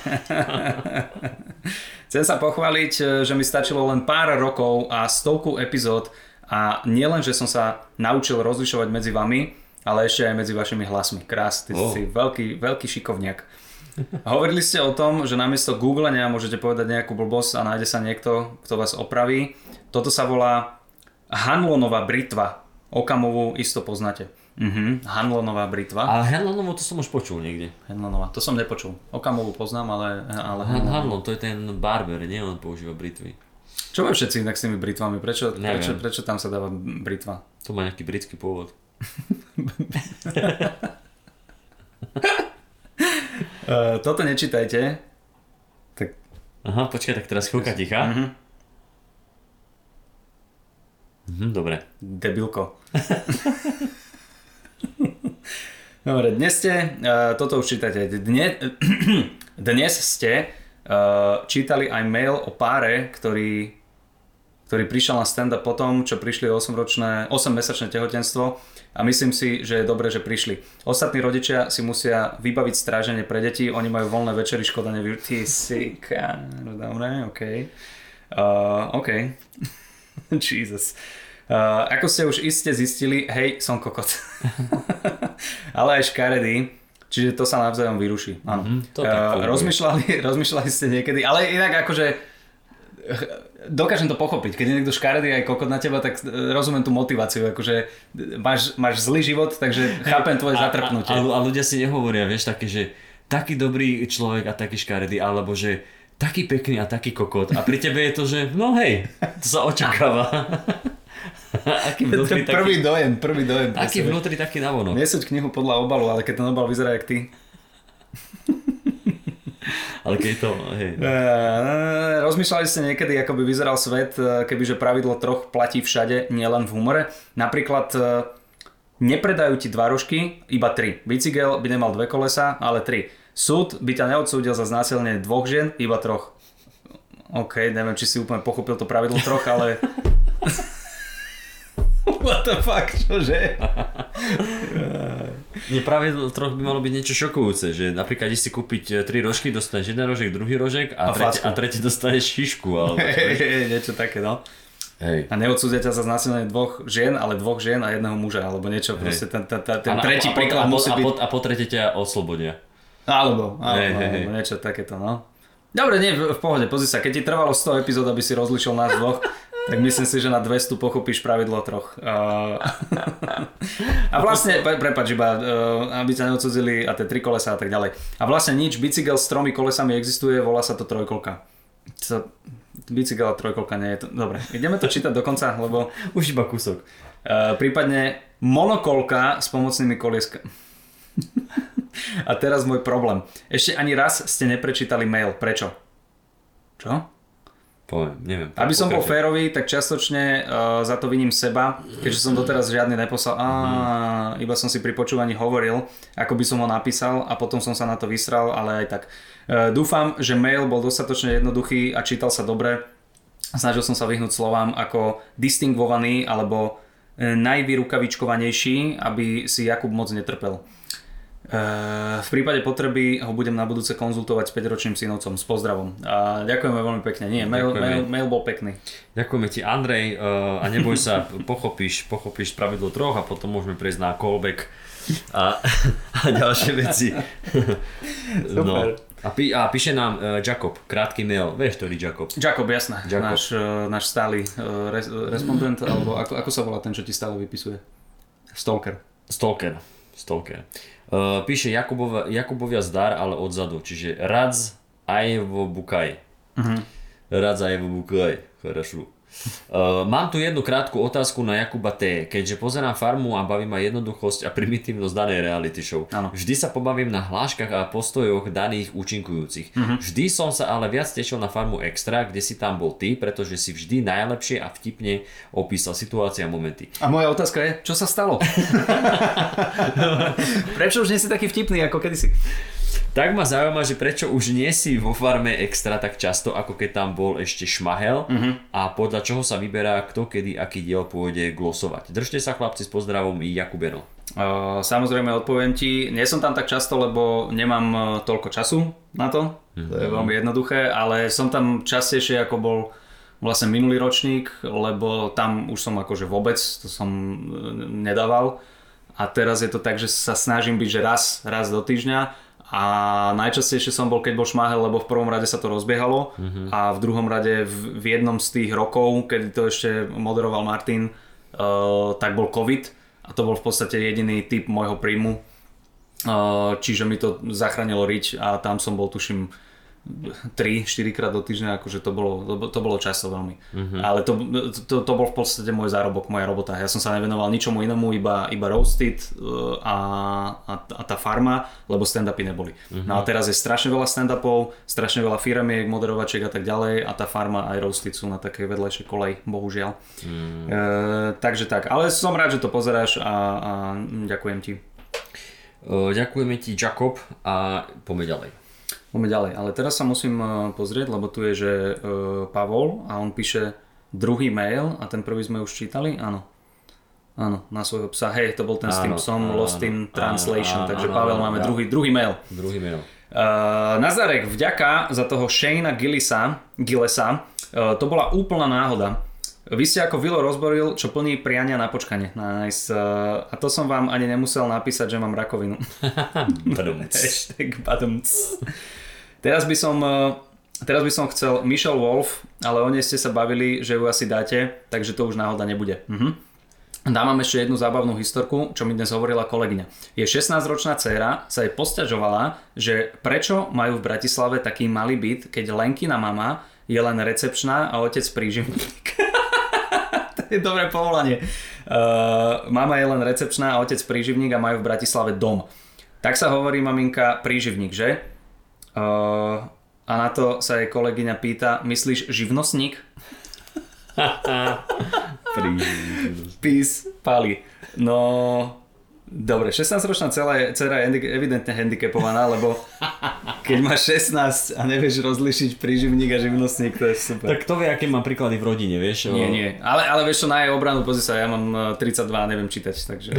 Chcem sa pochváliť, že mi stačilo len pár rokov a stovku epizód a nielen, že som sa naučil rozlišovať medzi vami, ale ešte aj medzi vašimi hlasmi. Krás, ty oh. si veľký, veľký šikovniak. Hovorili ste o tom, že namiesto googlenia môžete povedať nejakú blbosť a nájde sa niekto, kto vás opraví. Toto sa volá Hanlonová britva. Okamovú isto poznáte. Uh-huh. Hanlonová britva. A Hanlonovú to som už počul niekde. Hanlonová, to som nepočul. Okamovú poznám, ale... ale Han- Hanlon, to je ten barber, nie? On používa britvy. Čo majú všetci inak s tými britvami? Prečo, prečo, prečo tam sa dáva britva? To má nejaký britský pôvod. Uh, toto nečítajte. Tak... Aha, počkaj, tak teraz chvíľka ticha. Uh-huh. Uh-huh, dobre. Debilko. Dobre, dnes ste, uh, toto už čítajte. Dne, dnes ste uh, čítali aj mail o páre, ktorý ktorý prišiel na stand-up potom, čo prišli osemročné, osemmesačné tehotenstvo a myslím si, že je dobré, že prišli. Ostatní rodičia si musia vybaviť stráženie pre deti, oni majú voľné večery, škoda nevyužiť. Ty si káro, dobre, okej. Okay. Uh, okej. Okay. Jesus. Uh, ako ste už iste zistili, hej, som kokot. Ale aj škaredý. Čiže to sa navzájom vyruší. Áno. Mm, to uh, rozmýšľali, rozmýšľali ste niekedy, ale inak akože... Dokážem to pochopiť, keď je niekto škaredý aj kokot na teba, tak rozumiem tú motiváciu, akože máš, máš zlý život, takže chápem tvoje zatrpnutie. A, a, a ľudia si nehovoria, vieš, taký, že taký dobrý človek a taký škaredý, alebo že taký pekný a taký kokot a pri tebe je to, že no hej, to sa očakáva. Aký vnútri, taký... Prvý dojem, prvý dojem. Aký vnútri, taký navonok. Nesúď knihu podľa obalu, ale keď ten obal vyzerá jak ty. Ale keď to, hej. Rozmýšľali ste niekedy, ako by vyzeral svet, kebyže pravidlo troch platí všade, nielen v humore. Napríklad nepredajú ti dva rožky, iba tri. Bicykel by nemal dve kolesa, ale tri. Súd by ťa neodsúdil za znásilnenie dvoch žien, iba troch. OK, neviem, či si úplne pochopil to pravidlo troch, ale... What the fuck, čože? Nepravidlo troch by malo byť niečo šokujúce, že napríklad ideš si kúpiť tri rožky, dostaneš jeden rožek, druhý rožek a, a, tretí, a tretí dostaneš šišku. Alebo hey, niečo také, no. Hej. A neodsúdia ťa za znásilnenie dvoch žien, ale dvoch žien a jedného muža, alebo niečo. Proste ten, ten, ten a, tretí a, príklad a, musí a, byť... A po, a po tretie ťa oslobodia. Alebo, alebo, hey, alebo hey, niečo takéto, no. Dobre, nie, v pohode, pozri sa, keď ti trvalo sto epizód, aby si rozlišil nás dvoch, tak myslím si, že na dvesto pochopíš pravidlo troch. Uh... A vlastne, prepáč, iba, uh, aby ťa neodcudzili a tie tri kolesa a tak ďalej. A vlastne nič, bicykel s tromi kolesami existuje, volá sa to trojkolka. To... Bicykel a trojkolka nie je to... Dobre, ideme to čítať do konca, lebo... Už iba kúsok. Uh, prípadne monokolka s pomocnými kolieskami. A teraz môj problém. Ešte ani raz ste neprečítali mail. Prečo? Čo? Poviem, neviem. Aby som bol férový, tak čiastočne uh, za to viním seba, keďže som doteraz žiadny neposlal. Á, mm. Iba som si pri počúvaní hovoril, ako by som ho napísal a potom som sa na to vysral, ale aj tak. Uh, dúfam, že mail bol dostatočne jednoduchý a čítal sa dobre. Snažil som sa vyhnúť slovám ako distingvovaný alebo najvyrukavičkovanejší, aby si Jakub moc netrpel. Uh, v prípade potreby ho budem na budúce konzultovať s päťročným synovcom. S pozdravom. A ďakujeme veľmi pekne. Nie, mail, mail, mail bol pekný. Ďakujeme ti, Andrej, uh, a neboj sa, pochopíš, pochopíš pravidlo troch a potom môžeme prejsť na callback a, a ďalšie veci. Super. No. A, pí, a píše nám uh, Jakob, krátky mail. Vieš, ktorý Jakob? Jakob, jasné. Jakob. Náš, uh, náš stály uh, res, respondent, alebo ako, ako sa volá ten, čo ti stále vypisuje? Stalker. Stalker. Stalker. Uh, píše Jakubova, Jakubovia zdar, ale odzadu, čiže Radz Ajevo Bukaj. Uh-huh. Radz Ajevo Bukaj, hrašu. Uh, mám tu jednu krátku otázku na Jakuba T. Keďže pozerám Farmu a baví ma jednoduchosť a primitívnosť danej reality show. Ano. Vždy sa pobavím na hláškach a postojoch daných účinkujúcich. Uh-huh. Vždy som sa ale viac tešil na Farmu Extra, kde si tam bol ty, pretože si vždy najlepšie a vtipne opísal situácie a momenty. A moja otázka je, čo sa stalo? Prečo už nie si taký vtipný ako kedysi? Tak ma zaujíma, že prečo už nie si vo Farme Extra tak často, ako keď tam bol ešte Šmahel, uh-huh. A podľa čoho sa vyberá, kto, kedy, aký diel pôjde glosovať. Držte sa, chlapci, s pozdravom i Jakubeno. Uh, samozrejme, odpoviem ti, nie som tam tak často, lebo nemám toľko času na to, uh-huh. To je veľmi jednoduché, ale som tam častejšie, ako bol vlastne minulý ročník, lebo tam už som akože vôbec, to som nedával. A teraz je to tak, že sa snažím byť, že raz, raz do týždňa. A najčastejšie som bol, keď bol Šmáhel, lebo v prvom rade sa to rozbiehalo, mm-hmm. A v druhom rade v, v jednom z tých rokov, keď to ešte moderoval Martin, uh, tak bol COVID a to bol v podstate jediný typ môjho príjmu, uh, čiže mi to zachránilo riť a tam som bol tuším tri štyri krát do týždňa, akože to bolo, to bolo často veľmi, mm-hmm. Ale to, to, to bol v podstate môj zárobok, moja robota, ja som sa nevenoval ničomu inému, iba, iba roasted a, a, a tá Farma, lebo stand-upy neboli, mm-hmm. No a teraz je strašne veľa stand-upov, strašne veľa firemiek, moderovačiek a tak ďalej a tá Farma aj roasted sú na takej vedľajšej kolej, bohužiaľ, mm. e, takže tak, ale som rád, že to pozeráš a, a ďakujem ti. Ďakujeme ti, Jakob, a poďme ďalej. Poďme ďalej, ale teraz sa musím pozrieť, lebo tu je, že e, Pavol a on píše druhý mail a ten prvý sme už čítali, áno. Áno, na svojho psa. Hej, to bol ten áno, s tým psom, áno, Lost in Translation, áno, áno, takže áno, Pavel, áno, máme áno. Druhý, druhý mail. Druhý mail. Uh, Nazarek, vďaka za toho Shana Gillesa, Gillesa. Uh, to bola úplná náhoda. Vy ste ako Vilo rozboril, čo plní priania na počkanie. Nice. Uh, a to som vám ani nemusel napísať, že mám rakovinu. Hashtag badumc. Teraz by som... Uh, Teraz by som chcel Michelle Wolf, ale o nej ste sa bavili, že ju asi dáte, takže to už náhoda nebude. Mhm. Dám vám ešte jednu zábavnú historku, čo mi dnes hovorila kolegyňa. Jej šestnásťročná dcéra sa jej posťažovala, že prečo majú v Bratislave taký malý byt, keď Lenkina mama je len recepčná a otec príživník. To je dobré povolanie. Uh, mama je len recepčná a otec príživník a majú v Bratislave dom. Tak sa hovorí, maminka, príživník, že? Uh, A na to sa jej kolegyňa pýta, myslíš živnostník? Pís, pali. No, dobre, šestnásťročná dcera je evidentne handicapovaná, lebo keď máš šestnásť a nevieš rozlišiť príživník a živnostník, to je super. Tak to vie, aké mám príklady v rodine, vieš? Nie, nie, ale, ale vieš čo, na jej obranu, pozri sa, ja mám tridsaťdva a neviem čítať, takže...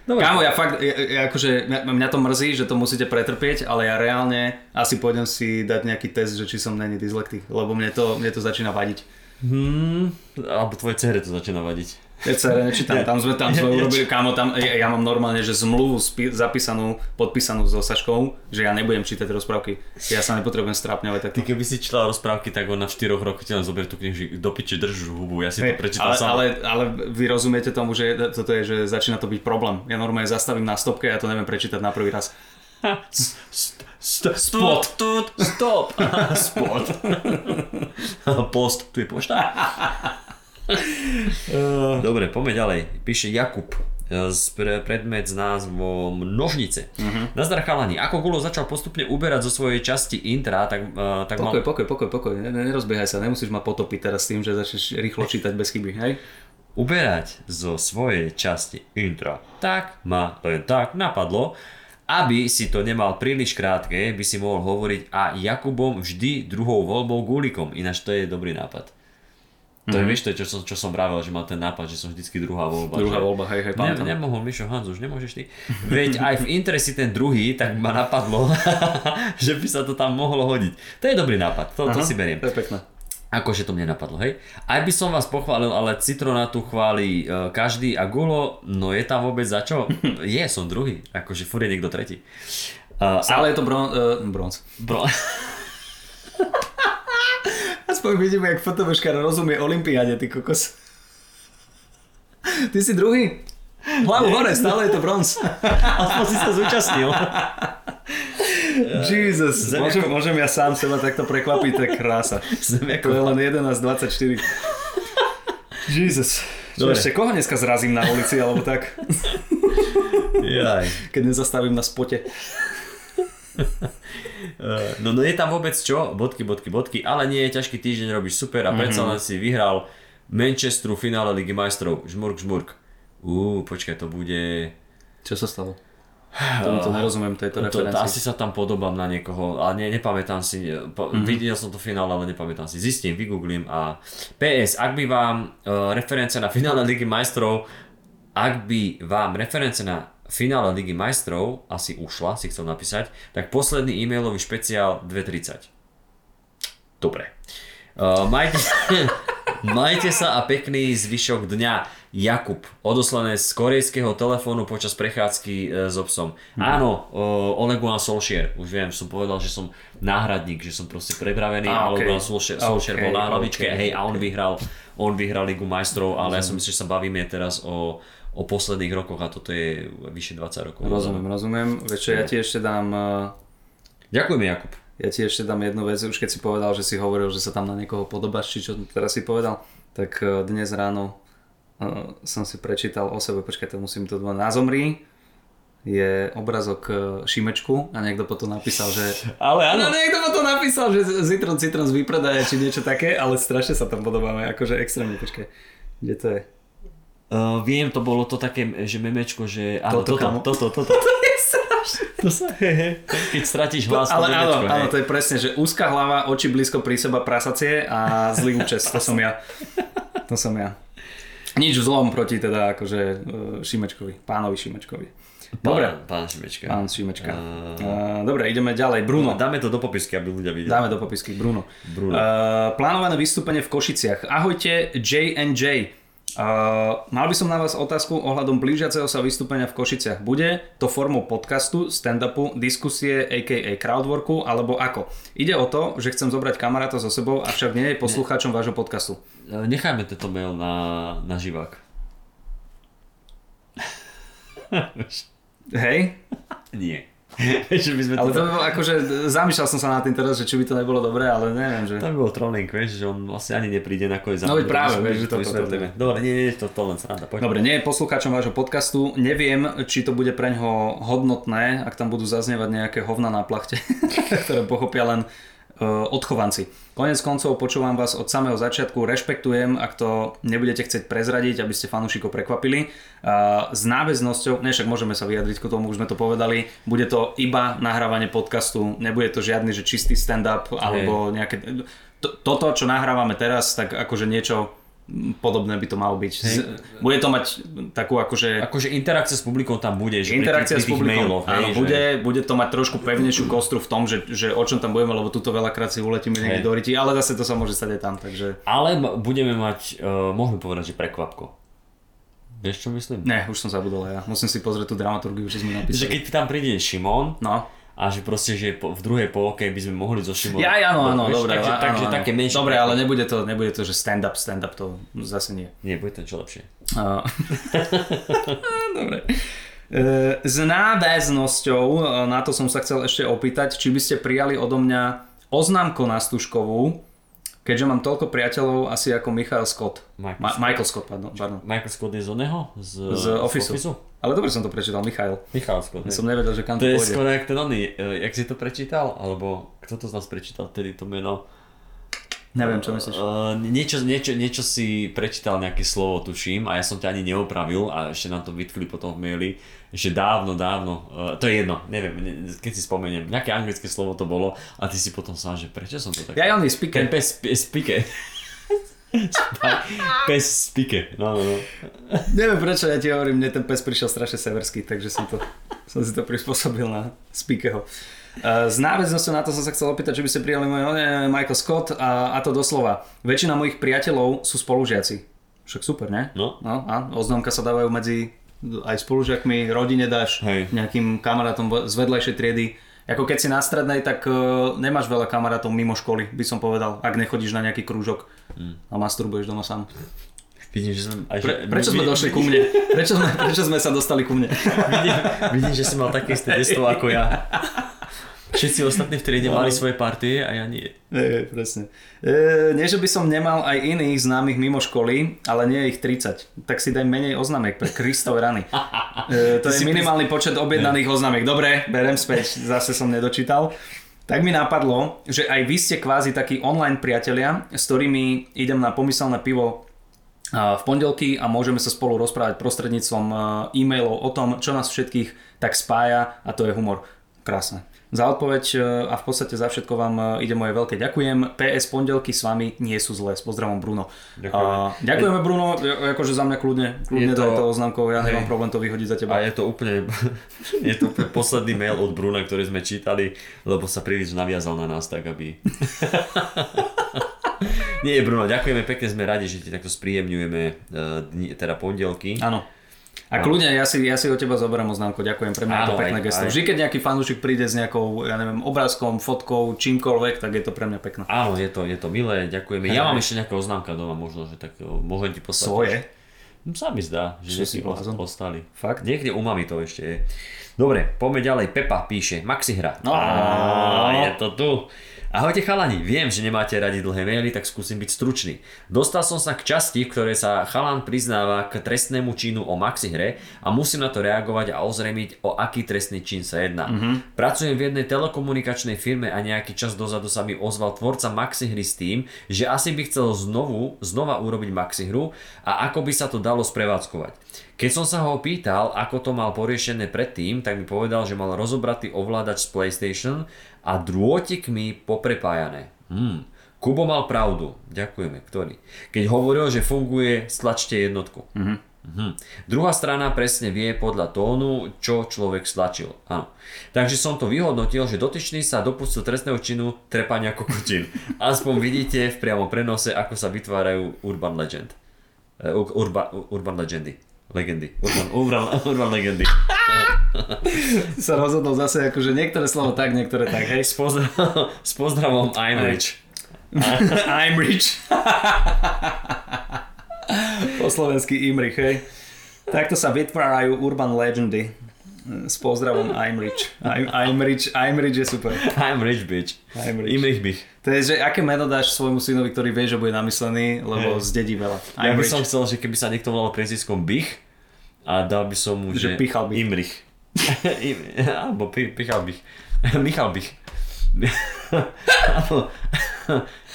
Dobre. Kámo, ja fakt, ja, ja, akože, mňa to mrzí, že to musíte pretrpieť, ale ja reálne asi pôjdem si dať nejaký test, že či som není dyslektik, lebo mne to, mne to začína vadiť. Hmm, alebo tvoje cére to začína vadiť. Ja cére nečítam, tam sme, tam sme ja, urobili, ja, kámo, tam, ja, ja mám normálne, že zmluvu spi, zapísanú, podpísanú s Osaškou, že ja nebudem čítať rozprávky, ja sa nepotrebujem strápňovať. Takto. Ty keby si čítala rozprávky, tak ona v štyroch rokoch ti len zoberie tú knihu, do piče držíš hubu, ja si hey, to prečítam ale, sám. Ale, ale vy rozumiete tomu, že toto je, že začína to byť problém. Ja normálne zastavím na stopke a ja to neviem prečítať na prvý raz. Stop, stop, stop, stop, spot. Post, tu je pošta. Dobre, poďme ďalej. Píše Jakub predmet s názvom Nožnice. Uh-huh. Nazdar chalani, ako Gulo začal postupne uberať zo svojej časti intra, tak, uh, tak pokoj, mal... Pokoj, pokoj, pokoj, nerozbiehaj sa, nemusíš ma potopiť teraz tým, že začneš rýchlo čítať bez chyby, hej? Uberať zo svojej časti intra, tak ma len tak napadlo, aby si to nemal príliš krátke, by si mohol hovoriť a Jakubom vždy druhou voľbou Gulíkom. Ináč to je dobrý nápad. To mm-hmm. je, vieš, to je, čo som, čo som vravel, že mal ten nápad, že som vždycky druhá voľba. Druhá že... voľba, hej, hej, pamätám. Ne, nemohol, Mišo, Hans, už nemôžeš ty. Veď aj v interesi ten druhý, tak ma napadlo, že by sa to tam mohlo hodiť. To je dobrý nápad, to, to si beriem. To je pekné. Akože to mne napadlo, hej. Aj by som vás pochválil, ale Citronátu chváli e, každý a Gulo, no je tam vôbec za čo? Je, som druhý, akože furt je niekto tretí. Uh, ale a... je to bron- uh, bronz. Bron- Aspoň vidíme, jak fotoveškár rozumie olympiáde, ty kokos. Ty si druhý? Hlavu hore, stále je to bronz. Aspoň si to zúčastnil. Jesus, môžem, môžem ja sám seba takto prekvapiť, to je krása. Zemiako. To je len jedenásť dvadsaťštyri. Jesus. Dobre. Ešte koho dneska zrazím na ulici, alebo tak? Jaj. Keď nezastavím na spote. No, no je tam vôbec čo? Bodky, bodky, bodky, ale nie je ťažký týždeň, robíš super a mm-hmm. predsa len si vyhral Manchesteru v finále Ligy majstrov. Žmurk, žmurk. Uuu, počkaj, to bude... Čo sa stalo? Tomu to nerozumiem, tejto referencii. Asi sa tam podobám na niekoho, ale ne, nepamätám si, po, mm-hmm. videl som to finále, ale nepamätám si. Zistím, vygooglím a... pé es, ak by vám uh, referencia na finále Ligy majstrov, ak by vám referencia na finále Ligy majstrov, asi ušla, si chcel napísať, tak posledný e-mailový špeciál dvestotridsať. Dobre. Uh, majte, majte sa a pekný zvyšok dňa. Jakub, odoslané z korejského telefónu počas prechádzky s so psom. Mm. Áno, Ole Gunnar Solskjaer, už viem, som povedal, že som náhradník, že som proste prebravený, a Ole Gunnar Solskjaer bol na hlavičke, okay, hej, okay. A on vyhral, on vyhral Ligu majstrov, ale rozumiem. Ja som myslím, že sa bavíme teraz o, o posledných rokoch a toto je vyše dvadsať rokov. Rozumiem, rozumiem, večer ja ti ešte dám... Ďakujeme, Jakub. Ja ti ešte dám jednu vec, už keď si povedal, že si hovoril, že sa tam na niekoho podobáš, či čo teraz si povedal, tak dnes ráno Uh, som si prečítal o sebe, počkaj, to musím to dvať. Na Zomri je obrazok Šimečku a niekto potom napísal, že... Ale áno, niekto potom napísal, že Citrón Citrón z výpredaja, či niečo také, ale strašne sa tam podobáme, akože extrémne, počkaj, kde to je? Uh, viem, to bolo to také, že memečko, že... Áno, toto, toto, toto, toto. toto je sa... máš? To sa je. Keď stratíš hlas. Ale áno, áno, to je presne, že úzka hlava, oči blízko pri seba, prasacie a zlý účes. To som ja. To som ja. Nič v zlom proti teda akože Šimečkovi, pánovi Šimečkovi. Dobre. Pán, pán Šimečka. Pán Šimečka. Uh... Dobre, ideme ďalej. Bruno. Dáme to do popisky, aby ľudia videli. Dáme do popisky. Bruno. Bruno. Uh, plánované vystúpenie v Košiciach. Ahojte, jé a jé. Uh, mal by som na vás otázku ohľadom blížiaceho sa vystúpenia v Košiciach. Bude to formou podcastu, stand-upu, diskusie, á ká á crowdworku, alebo ako? Ide o to, že chcem zobrať kamaráta so sebou, avšak nie je poslucháčom vášho podcastu. Nechajme tento mail na, na živák. Hej? Nie. Ale to by bolo akože, zamýšľal som sa nad tým teraz, že či by to nebolo dobré, ale neviem, že... To by bol trolling, vieš, že on vlastne ani nepríde na koniec. No veď práve, vieš, že to vysvetlíme. Dobre, nie, nie, to, to len sranda. Poďme. Dobre, nie je poslucháčom vášho podcastu, neviem, či to bude preňho hodnotné, ak tam budú zaznievať nejaké hovna na plachte, ktoré pochopia len uh, odchovanci. Koniec koncov počúvam vás od samého začiatku, rešpektujem, ak to nebudete chcieť prezradiť, aby ste fanúšikov prekvapili. S náväznosťou, ne však môžeme sa vyjadriť k tomu, už sme to povedali, bude to iba nahrávanie podcastu, nebude to žiadny že čistý stand-up alebo nejaké... Toto, čo nahrávame teraz, tak akože niečo podobné by to malo byť. Z, bude to mať takú akože... Akože interakcia s publikom tam bude. Že interakcia pri tých, s publikom, mailov, áno, hej, bude, že... bude to mať trošku pevnejšiu kostru v tom, že, že o čom tam budeme, lebo tuto veľakrát si uletíme niekde do ryti, ale zase to sa môže stať aj tam, takže... Ale budeme mať, uh, môžeme povedať, že prekvapko. Vieš, čo myslím? Ne, už som zabudol ja. Musím si pozrieť tú dramaturgiu, čo sme napísali. Že keď tam príde Šimon... No. A že proste, že v druhej polke by sme mohli zo Šimona... Ja, áno, áno, dobre, takže, áno, takže áno. Také menšie... Dobre, ale nebude to, nebude to, že stand-up, stand-up to zase nie. Nie, bude to čo lepšie. Uh, dobre. Uh, s náväznosťou, na to som sa chcel ešte opýtať, či by ste prijali odo mňa oznámku na Stužkovú, keďže mám toľko priateľov asi ako Michal Scott. Michael Ma- Scott. Michael Scott, pardon, pardon. Michael Scott je z oného? Z, z Officeu. Office? Ale dobre som to prečítal, Michal. Michal Scott. Ja som nevedel, že kam to pôjde. To je skoro jak ten oný, jak si to prečítal? Alebo kto to z nás prečítal tedy to meno? Neviem, čo myslíš. Uh, niečo, niečo, niečo si prečítal, nejaké slovo tuším a ja som ťa ani neopravil a ešte nám to vytkli potom v maili, že dávno, dávno, uh, to je jedno, neviem, ne, keď si spomeniem, nejaké anglické slovo to bolo a ty si potom sám, že prečo som to tak... Ja je oný spike. Ten pes spike. Pes spike, no, no, no. Neviem prečo, ja ti hovorím, mne ten pes prišiel strašne severský, takže som, to, som si to prispôsobil na spikeho. S náväznosťou na to som sa chcel opýtať, že by ste prijali môj Michael Scott a, a to doslova. Väčšina mojich priateľov sú spolužiaci. Však super, ne? No. No a oznámka sa dávajú medzi aj spolužiakmi, rodine dáš, hej, nejakým kamarátom z vedľajšej triedy. Ako keď si na strednej, tak uh, nemáš veľa kamarátov mimo školy, by som povedal, ak nechodíš na nejaký krúžok mm. a masturbuješ doma sám. Vidím, že som... Aj, Pre, prečo sme došli ku mne? Prečo sme, prečo sme sa dostali ku mne? Vidím, vidím, že si mal také isté detstvo ako ja. Všetci ostatní v triede mali svoje partie a ja nie. E, presne. E, nie, že by som nemal aj iných známych mimo školy, ale nie ich tridsať. Tak si daj menej oznamek pre Kristove rany. E, to je minimálny počet objednaných oznamiek. Dobre, berem späť, zase som nedočítal. Tak mi napadlo, že aj vy ste kvázi takí online priatelia, s ktorými idem na pomyselné pivo v pondelky a môžeme sa spolu rozprávať prostredníctvom e-mailov o tom, čo nás všetkých tak spája a to je humor. Krásne. Za odpoveď a v podstate za všetko vám ide moje veľké ďakujem. pé es pondelky s vami nie sú zlé. S pozdravom Bruno. Ďakujeme. Ďakujeme Bruno, akože za mňa kľudne, kľudne daj to oznámkou, ja nemám problém to vyhodiť za teba. A je to úplne, je to úplne posledný mail od Bruna, ktorý sme čítali, lebo sa príliš naviazal na nás tak, aby... Nie Bruno, ďakujeme pekne, sme radi, že ti takto spríjemňujeme teda pondelky. Áno. A kľudne, ja si, ja si od teba zoberám oznámku, ďakujem, pre mňa je to pekné gesto. Vždy, keď nejaký fanúšik príde s nejakou, ja neviem, obrázkom, fotkou, čímkoľvek, tak je to pre mňa pekné. Áno, je to, je to milé, ďakujeme. Ja mám ešte nejaká oznámka doma, možno, že tak môžem ti poslať. Svoje? No sa mi zdá, že si postali. Fakt? Niekde u mami to ešte je. Dobre, poďme ďalej. Pepa píše, Maxi hra. No, je to tu. Ahojte chalani, viem, že nemáte radi dlhé maily, tak skúsim byť stručný. Dostal som sa k časti, v ktorej sa chalan priznáva k trestnému činu o maxihre a musím na to reagovať a ozremiť, o aký trestný čin sa jedná. Mm-hmm. Pracujem v jednej telekomunikačnej firme a nejaký čas dozadu sa mi ozval tvorca maxihry s tým, že asi by chcel znovu, znova urobiť maxihru a ako by sa to dalo sprevádzkovať. Keď som sa ho pýtal, ako to mal poriešené predtým, tak mi povedal, že mal rozobratý ovládač z PlayStation a drôtikmi poprepájané. Hmm. Kubo mal pravdu. Ďakujeme, ktorý. Keď hovoril, že funguje, stlačte jednotku. Mm-hmm. Mm-hmm. Druhá strana presne vie podľa tónu, čo človek stlačil. Áno. Takže som to vyhodnotil, že dotyčný sa dopustil trestného činu trepania kokotín. Aspoň vidíte v priamom prenose, ako sa vytvárajú Urban Legend. Urba, urban Legendy. Legendy. Urban, urban, urban legendy. Sa rozhodol zase akože niektoré slovo tak, niektoré tak. Hej, s, pozdrav, s pozdravom I'm rich. I'm rich. Po slovensky Imrich, hej. Takto sa vytvárajú urban legendy. S pozdravom I'm rich. I'm, I'm rich, I'm rich je super. I'm rich bitch. I'm rich. Imrich bitch. To je, že aké meno dáš svojmu synovi, ktorý vie, že bude namyslený, lebo hey. Zdedí veľa. I'm ja by rich. Som chcel, že keby sa niekto volal preziskom Bych a dal by som mu, že, že Pichal Bych. Imrich. Alebo Pichal Bych. Michal Bych.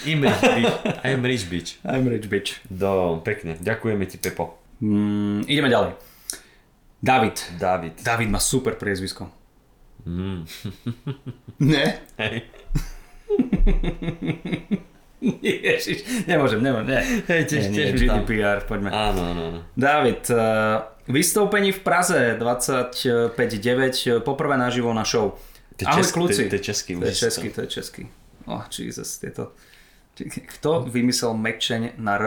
Imrich Bych. I'm rich bitch. I'm rich bitch. Do, pekne. Ďakujeme ti, Pepo. Mm, ideme ďalej. David. David. David má super priezvisko. Mm. Ne? Hej. Ježiš, nemôžem, nemôžem, ne. Hej, tiež, nie, tiež G D P R, poďme. Áno, áno, áno. David, uh, vystúpení v Praze dvadsaťpäť deväť, poprvé naživo na show. Te ahoj český, kľúci. To je český. To je český, to je český. Oh, Jesus, tieto. Kto vymyslel mekčeň na R?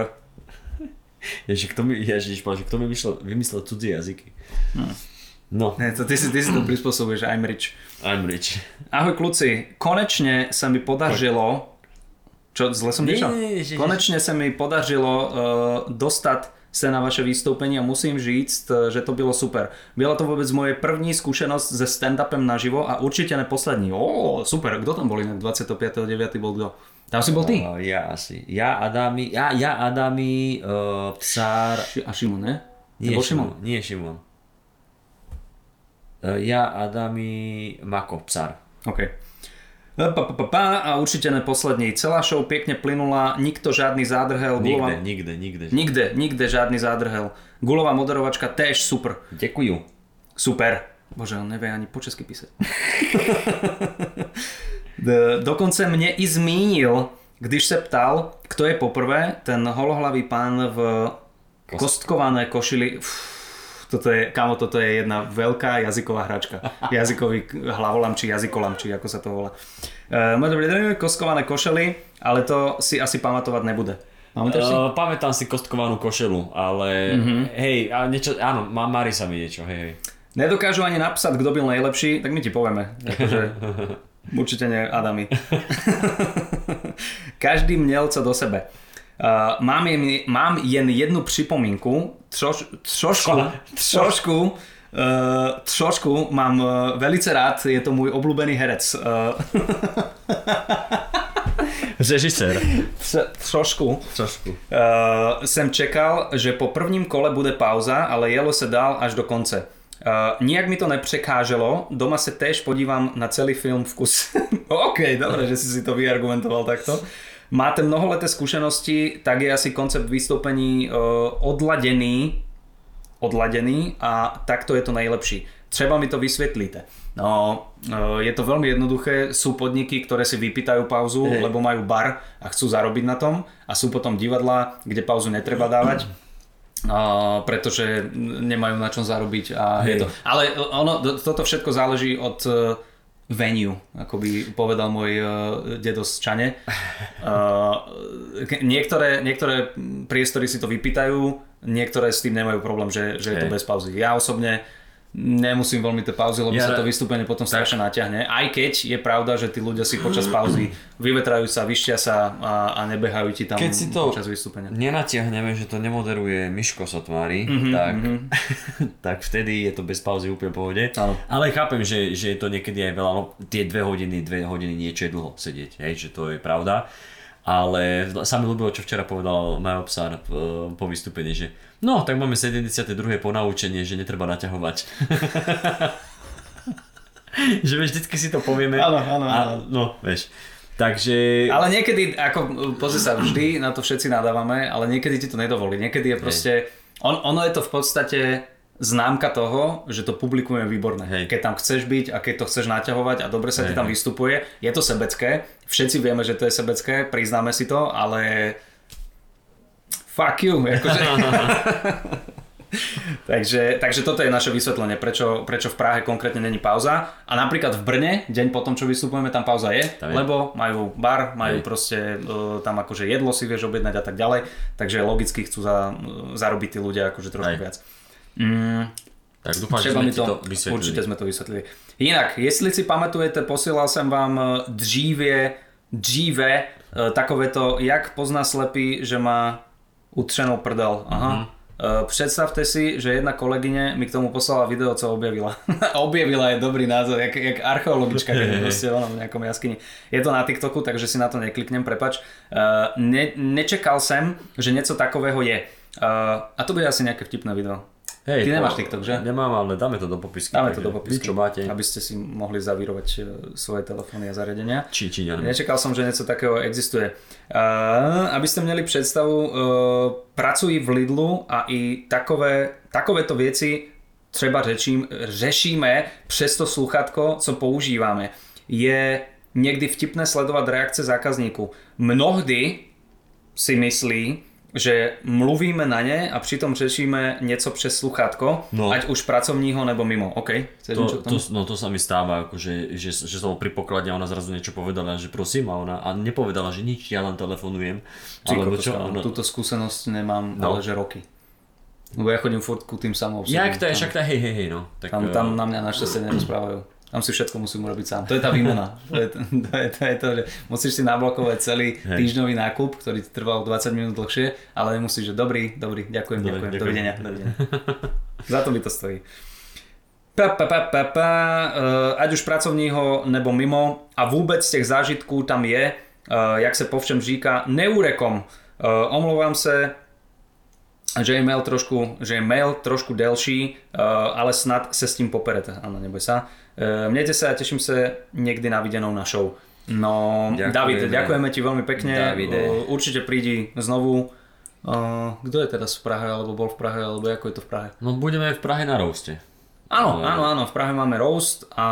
Ježiš, kto mi, ježiš, páči, kto mi vymyslel, vymyslel cudzie jazyky? No. No. Nie, to, ty, si, ty si to prispôsobuješ, I'm rich. I'm rich. Ahoj kľúci, konečne sa mi podažilo... Čo, zle som dýšal? Konečne sa mi podažilo uh, dostať sa na vaše výstúpenie a musím říct, že to bylo super. Byla to vôbec moje první skúsenosť se stand-upem naživo a určite neposlední. Ó, super, kto tam bol inak? dvadsiateho piateho deviateho bol kto? Tam si bol ty? Uh, ja asi. Ja, Adámy, ja, ja, Adámy, uh, Psár... A Šimon, ne? Nie, Šimon. Nie, Šimon. Ja, Adámy, Mako, Psár. OK. Pa, pa, pa, pa, a určite neposlední. Celá show pekne plynula, nikto žiadny zádrhel. Nikde, Gulova... nikde, nikde. Nikde, nikde žiadny zádrhel. Gulová moderovačka též super. Ďakujú. Super. Bože, on nevie ani po česky písať. Dokonce mne i zmínil, když se ptal, kto je poprvé, ten holohlavý pán v kostkované košili... Uf. Toto je, kámo, toto je jedna veľká jazyková hračka. Jazykový hlavolam či jazykolam, či ako sa to volá. Uh, Dobrý deň, kostkované košely, ale to si asi pamätovať nebude. Pamätáš si? Uh, pamätám si kostkovanú košelu, ale mm-hmm. hej, ale niečo, áno, má, mári sa mi niečo, hej, hej. Nedokážu ani napísať, kto byl najlepší, tak my ti povieme. Akože, určite nie, Adami. Každý mnelco do sebe. Uh, mám, jen, mám jen jednu připomínku, troš, trošku, trošku, uh, trošku mám uh, velice rád, je to můj oblíbený herec. Uh, Režisér. Tře, trošku. trošku. Uh, jsem čekal, že po prvním kole bude pauza, ale jelo se dál až do konce. Uh, nijak mi to nepřekáželo, doma se též podívám na celý film v kuse. OK, dobré, že jsi si to vyargumentoval takto. Máte mnoholeté skúsenosti, tak je asi koncept vystúpení odladený, odladený a takto je to najlepší. Třeba mi to vysvetlíte. No, je to veľmi jednoduché, sú podniky, ktoré si vypýtajú pauzu, hey. Lebo majú bar a chcú zarobiť na tom a sú potom divadlá, kde pauzu netreba dávať. Uh, pretože nemajú na čom zarobiť a hey. Je to. Ale ono, toto všetko záleží od venue, ako by povedal môj uh, dedo z Čane. Uh, k- niektoré, niektoré priestory si to vypýtajú, niektoré s tým nemajú problém, že, že je to bez pauzy. Ja osobne nemusím veľmi tie pauzy, lebo ja, sa to vystúpenie potom strašne natiahne. Aj keď je pravda, že tí ľudia si počas pauzy vyvetrajú sa, vyšťia sa a, a nebehajú ti tam keď si to počas vystúpenia. Nenatiahneme, že to nemoderuje Miško Satmári, mm-hmm, tak, mm-hmm. tak vtedy je to bez pauzy úplne v pohode. Áno. Ale chápem, že, že je to niekedy aj veľa, no tie dve hodiny, dve hodiny niečo je dlho sedieť, hej, že to je pravda. Ale sa mi ľúbilo, čo včera povedal Majo Psár po vystúpení, že no, tak máme sedemdesiate druhé ponaučenie, že netreba naťahovať. Že vieš, vždycky si to povieme. Áno, áno, áno. No, vieš. Takže... Ale niekedy, ako pozri sa, vždy na to všetci nadávame, ale niekedy ti to nedovolí. Niekedy je proste... On, ono je to v podstate... známka toho, že to publikum je výborné. Hej. Keď tam chceš byť a keď to chceš naťahovať a dobre sa hej, ti tam hej. vystupuje, je to sebecké. Všetci vieme, že to je sebecké, priznáme si to, ale fuck you. Akože... takže, takže toto je naše vysvetlenie, prečo, prečo v Prahe konkrétne není pauza. A napríklad v Brne, deň potom, čo vystupujeme, tam pauza je, tam je. Lebo majú bar, majú hej. proste tam akože jedlo si vieš objednať a tak ďalej. Takže logicky chcú za, zarobiť tí ľudia akože trošku hej. viac. Mm, tak dúfam, že sme to, to vysvetlili. Určite sme to vysvetlili. Inak, jestli si pamätujete, posielal som vám dříve, dříve takovéto, jak pozná slepý, že má utřenou prdel. Aha. Mm-hmm. Predstavte si, že jedna kolegyne mi k tomu poslala video, co objavila. Objavila je dobrý názor, jak, jak archeologička, keď je proste v nejakom jaskyni. Je to na TikToku, takže si na to nekliknem, prepač. Ne, nečekal som, že niečo takového je. A to bude asi nejaké vtipné video. Hej, ty nemáš TikTok, že? Nemám, ale dáme to do popisky. Dáme to do popisky, čo máte. Aby ste si mohli zavírovať svoje telefóny a zariadenia. Či, či, ja. Nečakal som, že niečo takého existuje. Uh, aby ste mali predstavu, uh, pracuji v Lidlu a i takové, takovéto veci třeba řečím, řešíme přes to sluchátko, co používáme. Je niekdy vtipné sledovať reakce zákazníku. Mnohdy si myslí, že mluvíme na ne a přitom řešíme něco přes sluchátko, no. Ať už pracovního nebo mimo. Okay. To, to, no to sa mi stáva, akože, že, že som pri poklade a ona zrazu niečo povedala, že prosím, a ona a nepovedala, že nič, ja len telefonujem. Alebo čo, ona... Túto skúsenosť nemám, no. Ale že roky. Lebo ja chodím furt ku tým samoobsahom. Jak to je, však tá hej, hej, hej, no. Tak, tam, tam na mňa našťastie nerozprávajú. Tam si všetko musím urobiť sám. To je tá výmena. To je to, to, je, to, je to že musíš si nablokovať celý týždňový nákup, ktorý ti trval dvadsať minút dlhšie, ale musíš, že dobrý, dobrý, ďakujem, dobrý, ďakujem, ďakujem. Dovidenia, dovidenia. Za to by to stojí. Pa, pa, pa, pa, pa. Ať už pracovního nebo mimo a vôbec z tých zážitků tam je, jak sa povšem říká, neurekom. Omlouvám sa, že je mail trošku, že je mail trošku delší, ale snad sa s tým poperete. Áno, neboj sa. Mnete sa a teším sa niekdy na videnou na show. No, ďakujeme. David, ďakujeme ti veľmi pekne. Davide. Určite prídi znovu. Kto je teraz v Prahe, alebo bol v Prahe, alebo ako je to v Prahe? No budeme v Prahe na roaste. Áno, áno, áno, v Prahe máme roast a,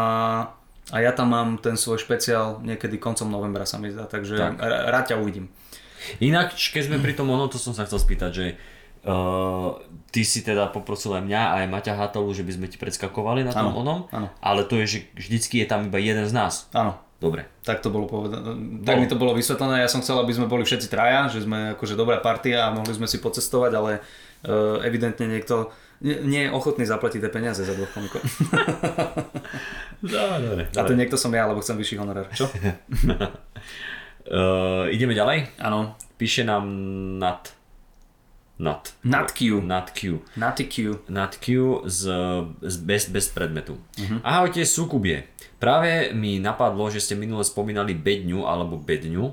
a ja tam mám ten svoj špeciál niekedy koncom novembra sa mi zdá, takže tak. Rád ťa uvidím. Inak, keď sme pri tom, ono to som sa chcel spýtať, že Uh, ty si teda poprosil aj mňa a aj Maťa Hatalu, že by sme ti predskakovali na tom ano, onom, ano. Ale to je, že vždycky je tam iba jeden z nás. Áno. Dobre. Tak to bolo povedané. Tak mi to bolo vysvetlené, ja som chcel, aby sme boli všetci traja, že sme akože dobrá partia a mohli sme si pocestovať, ale uh, evidentne niekto nie, nie je ochotný zaplatiť tie peniaze za dvoch komikov. Dobre. A to niekto som ja, lebo chcem vyšší honorár. Čo? uh, ideme ďalej? Áno. Píše nám Nat. Not. Not Q. Not Q. Not Q. Not Q z, z bez, bez predmetu. Uh-huh. Ahojte, súkubie. Práve mi napadlo, že ste minule spomínali Bedňu alebo Bedňu.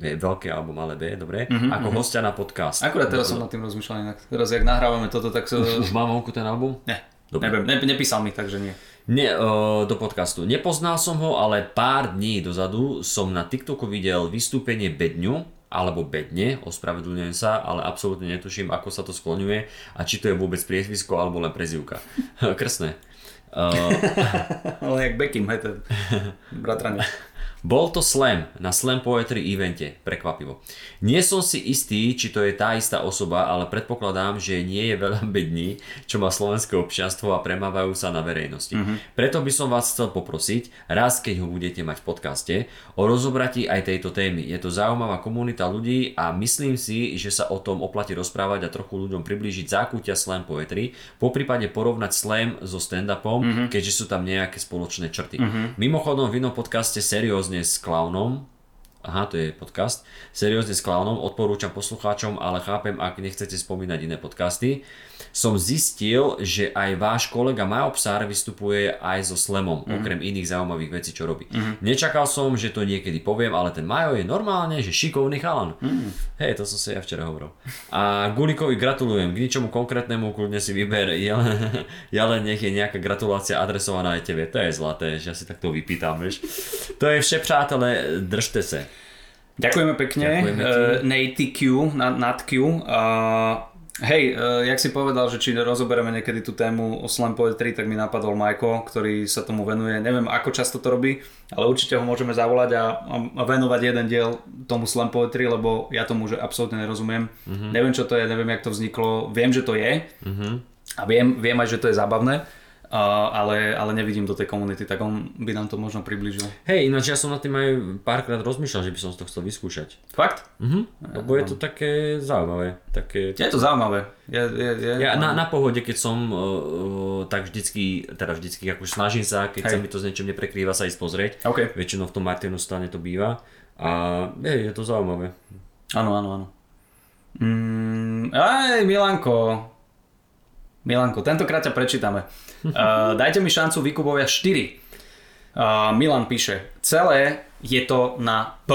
Veľké alebo malé B, dobre. Uh-huh, ako uh-huh. hostia na podcast. Akurát teraz dobre. Som nad tým rozmýšľal inak. Teraz jak nahrávame toto, tak... Už mám vonku ten album? Ne. Neviem, ne, nepísal mi, takže nie. Ne, uh, do podcastu. Nepoznal som ho, ale pár dní dozadu som na TikToku videl vystúpenie Bedňu. Alebo Bedne, ospravedlňujem sa, ale absolútne netuším, ako sa to skloňuje a či to je vôbec priezvisko alebo len prezývka. Krsné. Uh... ale jak Beckham, hej, to je bratranec. Bol to slam na slam poetry evente, prekvapivo. Nie som si istý, či to je tá istá osoba, ale predpokladám, že nie je veľa bední, čo má slovenské občianstvo a premávajú sa na verejnosti. Uh-huh. Preto by som vás chcel poprosiť, raz keď ho budete mať v podcaste, o rozobratí aj tejto témy. Je to zaujímavá komunita ľudí a myslím si, že sa o tom oplatí rozprávať a trochu ľuďom priblížiť zákutia slam poetry, poprípade porovnať slam so stand-upom, uh-huh. keďže sú tam nejaké spoločné črty. Uh-huh. Mimochodom v inom podcaste seriózne s klaunom, aha, to je podcast, seriózne s klaunom, odporúčam poslucháčom, ale chápem, ak nechcete spomínať iné podcasty, som zistil, že aj váš kolega Majo Psár vystupuje aj so slamom, mm-hmm. okrem iných zaujímavých vecí, čo robí. Mm-hmm. Nečakal som, že to niekedy poviem, ale ten Majo je normálne, že šikovný chalan. Mm-hmm. Hej, to som si ja včera hovoril. A Gulíkovi gratulujem, k ničomu konkrétnemu kľudne si vyber, ja len, ja len nech je nejaká gratulácia adresovaná aj tebe. To je zlaté, že ja si takto vypýtam, vieš. To je vše, přátelé, držte se. Ďakujeme pekne. Ďakujeme uh, Nate Q, na, nad Q. Uh, hej, uh, jak si povedal, že či rozoberieme niekedy tú tému o slam poetry, tak mi napadol Mako, ktorý sa tomu venuje. Neviem, ako často to robí, ale určite ho môžeme zavolať a, a venovať jeden diel tomu slam poetry, lebo ja tomu už absolútne nerozumiem. Uh-huh. Neviem, čo to je, neviem, jak to vzniklo. Viem, že to je uh-huh. a viem, viem aj, že to je zábavné. Uh, ale, ale nevidím do tej komunity, tak on by nám to možno priblížil. Hej, ináč ja som nad tým aj párkrát rozmýšľal, že by som to chcel vyskúšať. Fakt? Mhm, ja, lebo je to také zaujímavé. Také... Je to zaujímavé. Je, je, je, ja na, na pohode, keď som uh, tak vždycky, teda vždycky, ako už snažím sa, keď hej. sa mi to s niečím neprekrýva, sa ísť pozrieť. Okay. Väčšinou v tom Martinu stane to býva a je, je to zaujímavé. Áno, áno, áno. Mm, aj Milanko. Milanko, tentokrát ťa prečítame. Uh, dajte mi šancu, vykubovia štyri. Uh, Milan píše, celé je to na P.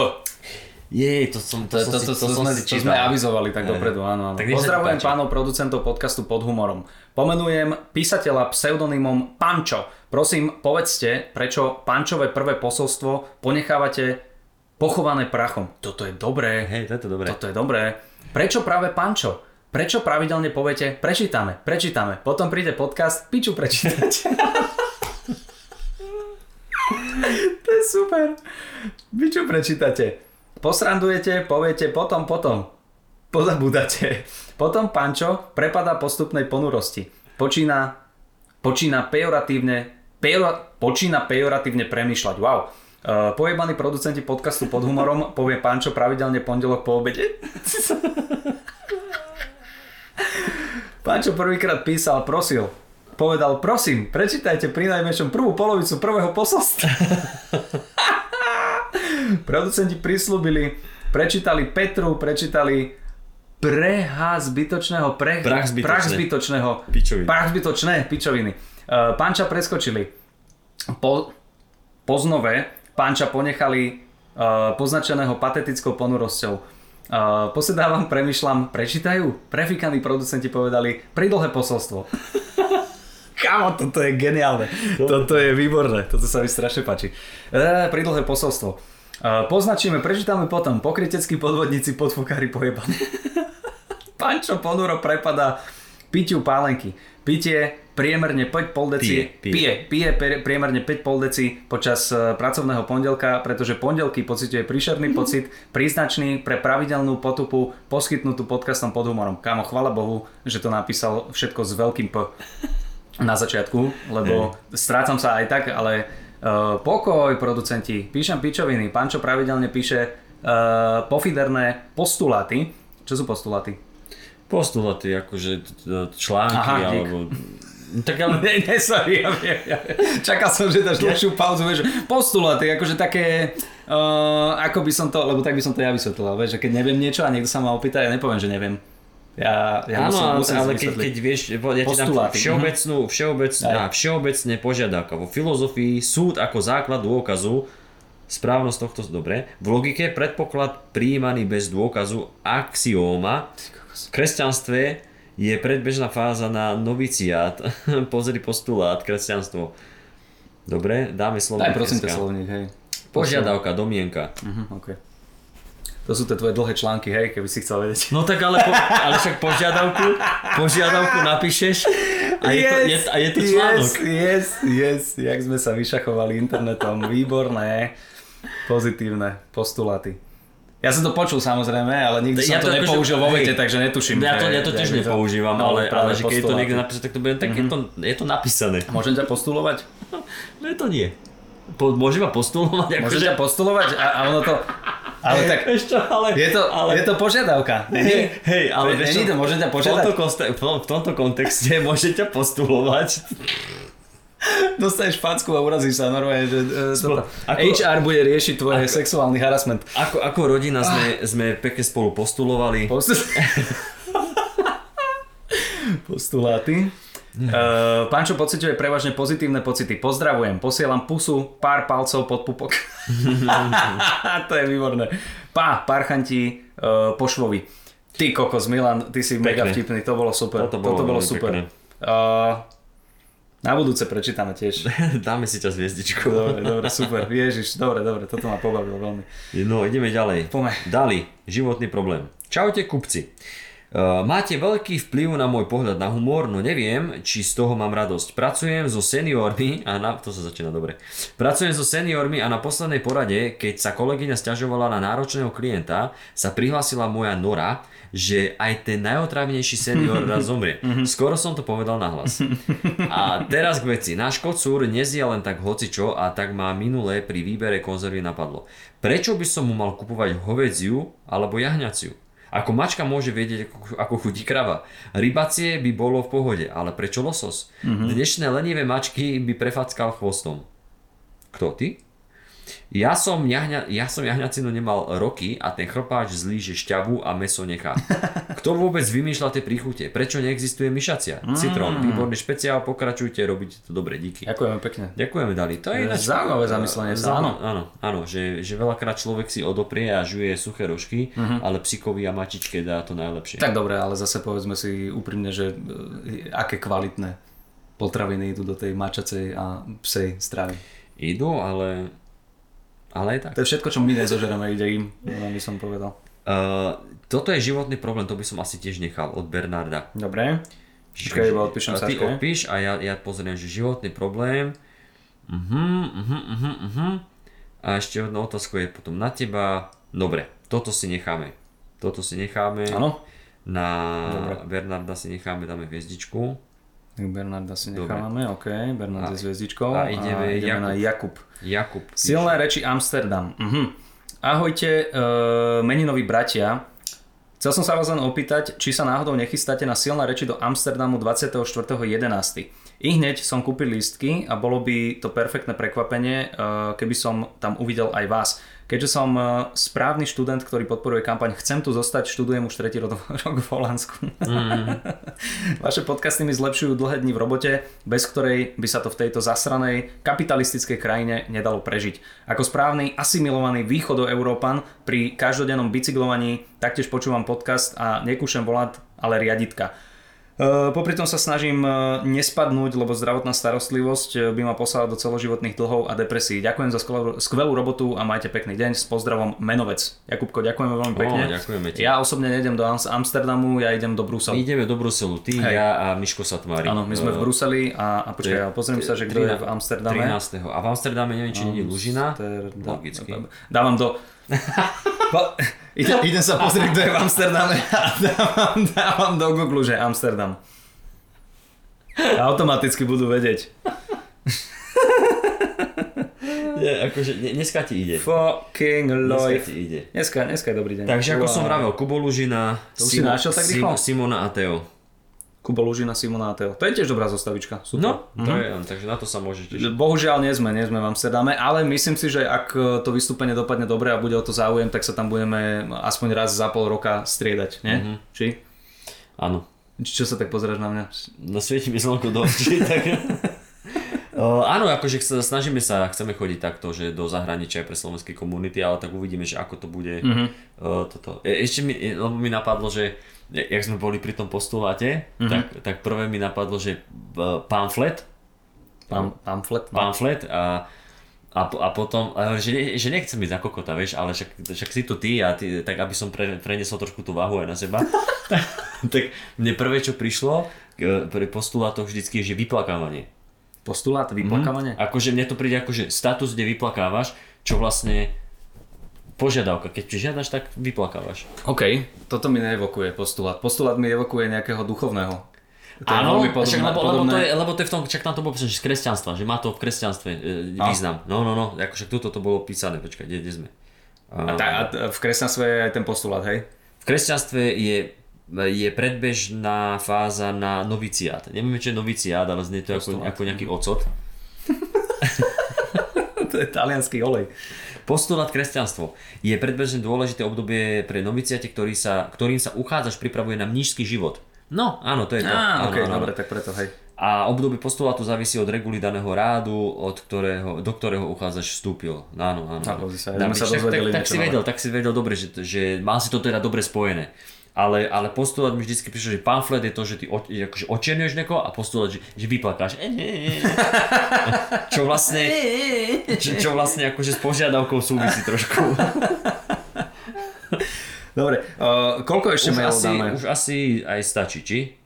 Jej, to som, to, to, to, to, to, to som si, čo sme avizovali tak dopredu, áno, áno. Tak pozdravujem pánov producentov podcastu Pod humorom. Pomenujem písateľa pseudonymom Pančo. Prosím, povedzte, prečo Pančové prvé posolstvo ponechávate pochované prachom. Toto je dobré. Hej, toto je dobré. Toto je dobré. Prečo práve Pančo? Prečo pravidelne poviete, prečítame, prečítame, potom príde podcast, piču prečítať. To je super. Piču prečítate. Posrandujete, poviete, potom, potom. Pozabúdate. Potom Pančo prepadá postupnej ponurosti. Počína, počína pejoratívne, pejora, počína pejoratívne premýšľať. Wow. Uh, pojebaní producenti podcastu Pod humorom povie Pančo pravidelne pondelok po obede. Pančo prvýkrát písal, prosil, povedal, prosím, prečítajte pri najmenšom prvú polovicu prvého posolstva. Producenti prislúbili, prečítali Petru, prečítali preha zbytočného, pre... prach zbytočné. Prach zbytočného, prach zbytočné, pičoviny. Uh, Panča preskočili. Po, poznove Panča ponechali uh, poznačeného patetickou ponurosťou. Uh, posedávam, premyšľam, prečítajú? Prefíkaní producenti povedali pridlhé posolstvo. Kámo, toto je geniálne. Toto je výborné. Toto sa mi strašne páči. Uh, pridlhé posolstvo. Uh, poznačíme, prečítame potom. Pokryteckí podvodníci, podfúkari pojebaní. Pančo ponuro prepadá pitiu pálenky. Pitie priemerne päť celá päť deci. Pije, pije. pije, pije priemerne päť celá päť deci počas pracovného pondelka, pretože pondelky pociťuje príšerný pocit, príznačný pre pravidelnú potupu poskytnutú podcastom Pod humorom. Kámo, chvala Bohu, že to napísal všetko s veľkým P na začiatku, lebo mm. strácam sa aj tak, ale uh, pokoj producenti, píšem pičoviny. Pančo pravidelne píše uh, pofiderné postuláty. Čo sú postuláty? Postulaty, akože články, aha, alebo... Tak ale... Ne, ne, sorry, ja viem, ja viem. Čakal som, že dáš dlhšiu pauzu, vieš. Postulaty, akože také... Uh, ako by som to... Lebo tak by som to ja vysvetlil, vieš. Keď neviem niečo a niekto sa ma opýta, ja nepoviem, že neviem. Ja, ja áno, musím, musím ale keď, keď vieš... Ja ti dám všeobecnú, všeobecnú, na všeobecne požiadavka. Vo filozofii súd ako základ dôkazu. Správnosť tohto dobre. V logike predpoklad prijímaný bez dôkazu axióma. V kresťanstve je predbežná fáza na noviciát. Pozri postulát, kresťanstvo. Dobre, dáme slovník. Daj prosím te slovník, hej. Požiadavka, domienka. Uh-huh, okay. To sú tie tvoje dlhé články, hej, keby si chcel vedieť. No tak ale, po, ale však požiadavku, požiadavku napíšeš a je, yes, to, je, a je to článok. Yes, yes, yes, jak sme sa vyšachovali internetom, výborné. Pozitívne postuláty. Ja som to počul samozrejme, ale nikdy ja som to, to nepoužil že... vo vete, takže netuším. Ja to, ja to tiež nepoužívam, no, ale, ale, ale keď je to niekde napísané, tak to bude, tak mm-hmm. je, to, je to napísané. Môžem ťa postulovať? No to nie. Po, môžem ma postulovať? Môžem ťa že... postulovať a, a ono to... Ale tak ešte, ale, je, to, ale, je to požiadavka. Hej, hej, ale vieš čo, požiadať. V tomto kontexte môžete ťa postulovať. Dostaneš facku a urazíš sa normálne, že uh, ako, há er bude riešiť tvoj ako, sexuálny harassment. Ako, ako rodina sme, ah. sme pekne spolu postulovali. Postul... Postuláty. Uh, Pančo pociťuje prevažne pozitívne pocity. Pozdravujem, posielam pusu, pár palcov pod pupok. To je výborné. Pá, parchanti uh, pošvovi. Ty kokos Milan, ty si pekne. Mega vtipný, to bolo super. Toto bolo, Toto bolo super. Uh, na budúce prečítame tiež. Dáme si ťa zviezdičku. Dobre, dobre, super. Ježiš, dobre, dobre, toto ma pobavilo veľmi. No, ideme ďalej. Pome. Dali, životný problém. Čaute kupci. Uh, máte veľký vplyv na môj pohľad na humor, no neviem, či z toho mám radosť. Pracujem so seniormi a na... To sa začína dobre. Pracujem so seniormi a na poslednej porade, keď sa kolegyňa sťažovala na náročného klienta, sa prihlásila moja Nora, že aj ten najotrávnejší senior raz zomrie. Skoro som to povedal nahlas. A teraz k veci. Náš kocúr nezie len tak hocičo a tak ma minulé pri výbere konzervy napadlo. Prečo by som mu mal kupovať hovädziu alebo jahňaciu? Ako mačka môže vedieť, ako, ako chutí krava. Rybacie by bolo v pohode, ale prečo losos? Mm-hmm. Dnešné lenivé mačky by prefackal chvostom. Kto, ty? Ja som, jahňa, ja som jahňacinu nemal roky a ten chrpáč zlíže šťavu a mäso nechá. Kto vôbec vymýšľa tie príchute? Prečo neexistuje myšacia? Mm. Citrón, výborný špeciál, pokračujte, robíte to dobre, díky. Ďakujeme pekne. Ďakujeme, Dali. To je ináč zaujímavé zamyslenie. Áno, áno, áno, že, že veľakrát človek si odoprie a žuje suché rožky, mm-hmm. ale psíkovi a mačičke dá to najlepšie. Tak dobre, ale zase povedzme si úprimne, že aké kvalitné potraviny idú do tej mačacej a psej stravy. Idú, ale... Ale tak. To je všetko, čo my nezožerame, ide im, by som povedal. Uh, toto je životný problém, to by som asi tiež nechal od Bernarda. Dobre, počkaj, iba odpíšem sa. Ty odpíš a ja, ja pozriem, že životný problém. Uh-huh, uh-huh, uh-huh, uh-huh. A ešte jedna otázka je potom na teba. Dobre, toto si necháme. Toto si necháme. Áno. Na Dobre. Bernarda si necháme, dáme hviezdičku. Bernarda si nechávame, okej, okay. Bernard je s hviezdičkou a ideme, a ideme Jakub. na Jakub. Jakub Silné reči Amsterdam. Uh-huh. Ahojte, uh, meninoví bratia. Chcel som sa vás len opýtať, či sa náhodou nechystáte na silné reči do Amsterdamu dvadsiateho štvrtého jedenásteho I hneď som kúpil lístky a bolo by to perfektné prekvapenie, uh, keby som tam uvidel aj vás. Keďže som uh, správny študent, ktorý podporuje kampaň Chcem tu zostať, študujem už tretí rok v Holandsku. Mm. Vaše podcasty mi zlepšujú dlhé dni v robote, bez ktorej by sa to v tejto zasranej kapitalistickej krajine nedalo prežiť. Ako správny asimilovaný východoeurópan pri každodennom bicyklovaní taktiež počúvam podcast a nekúšem volant, ale riaditka. E, popri tom sa snažím nespadnúť, lebo zdravotná starostlivosť by ma poslala do celoživotných dlhov a depresí. Ďakujem za skvelú, skvelú robotu a majte pekný deň. S pozdravom Menovec. Jakubko, ďakujeme veľmi pekne. O, ďakujeme ti. Ja osobne nejdem do Amsterdamu, ja idem do Bruselu. My ideme do Bruselu, ty, Hej. ja a Miško Satmári. Áno, my sme v Bruseli a, a počkaj, pozriem sa, že kto je v Amsterdame. trinásteho A v Amsterdame neviem, či nie je Lužina. Logicky. Dávam do... Po, idem, idem sa pozrieť, kto je v Amsterdame a dávam, dávam do Google, že Amsterdam. A automaticky budú vedieť. Nie, akože dneska ti ide. Fucking life. Dneska ti ide. Dneska, dneska je dobrý deň. Takže ako wow. som vravel, Kubo Lužina, Simo, Simo, Simona a Teo. Kubo Lužina, Simona a Teo. To je tiež dobrá zostavička. Super. No, to je, mm-hmm. takže na to sa môžete. Bohužiaľ nie sme, nie sme v Amsterdame, ale myslím si, že ak to vystúpenie dopadne dobre a bude o to záujem, tak sa tam budeme aspoň raz za pol roka striedať, nie? Mm-hmm. Či? Áno. Čo sa tak pozeráš na mňa? No svieti mi slnko do očí, tak... Uh, áno, akože snažíme sa, chceme chodiť takto, že do zahraničia pre slovenské komunity, ale tak uvidíme, že ako to bude mm-hmm. uh, toto. E, ešte mi, lebo mi napadlo, že jak sme boli pri tom postuláte, mm-hmm. tak, tak prvé mi napadlo, že uh, pamflet. Pam, pamflet. No. Pamflet a, a, a potom, že, že nechcem ísť na kokota, vieš, ale však, však si tu ty a ty, tak aby som pre, preniesol trošku tú váhu aj na seba. tak, tak mne prvé, čo prišlo pri postulátoch vždycky, že vyplakávanie. Postulát, vyplakávanie? Mm, akože mne to príde akože status, kde vyplakávaš, čo vlastne požiadavka. Keď žiadaš, tak vyplakávaš. OK, toto mi neevokuje postulát. Postulát mi evokuje nejakého duchovného. Áno, však, lebo, lebo, to je, lebo to je v tom, však tam to bolo písané, že z kresťanstva, že má to v kresťanstve e, význam. No, no, no, ako však tuto to bolo písané, počkaj, kde, kde sme. A, tá, a v kresťanstve je aj ten postulát, hej? V kresťanstve je, je predbežná fáza na noviciát. Neviem, čo je noviciát, ale znie to ako, ako nejaký ocot. To je talianský olej. Postulát kresťanstvo je predbežne dôležité obdobie pre noviciate, ktorý sa, ktorým sa uchádzaš, pripravuje na mníšsky život. No, áno, to je to. Á, áno, okay, áno, dobre, áno. Tak preto, hej. A obdobie postulátu závisí od regulí daného rádu, od ktorého, do ktorého uchádzaš vstúpil. Áno, áno. Tak, sa, Dámy, sa však, tak, tak si vedel, tak si vedel dobre, že, že mal si to teda dobre spojené. Ale, ale postulát mi vždycky prišiel, že pamflet je to, že ty akože očierňuješ niekoho a postulát, že, že vyplakáš. Čo vlastne, čo, čo vlastne akože s požiadavkou súvisí trošku. Dobre, uh, koľko ešte mail dáme? Už asi aj stačí, či?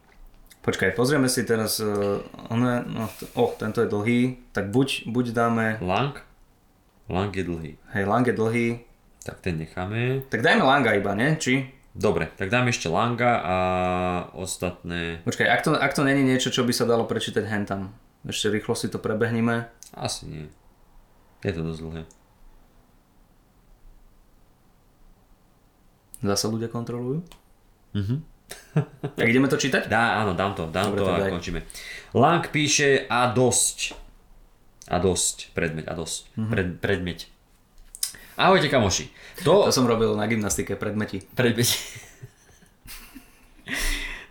Počkaj, pozrieme si teraz, uh, one, no, t- oh, tento je dlhý, tak buď, buď dáme... Lang? Lang je dlhý. Hej, Lang je dlhý. Tak ten necháme. Tak dajme Langa iba, ne? Či? Dobre, tak dám ešte Langa a ostatné... Počkaj, ak to, ak to není niečo, čo by sa dalo prečítať hentam. Ešte rýchlo si to prebehnime. Asi nie. Je to dosť dlhé. Zase ľudia kontrolujú? Mhm. Tak ideme to čítať? Dá, áno, dám to. Dám. Dobre, to a daj. Končíme. Lang píše a dosť. A dosť. Predmeť, a dosť. Mhm. Pred, predmeť. Ahojte kamoši. To... to som robil na gymnastike, predmeti. Predmeti.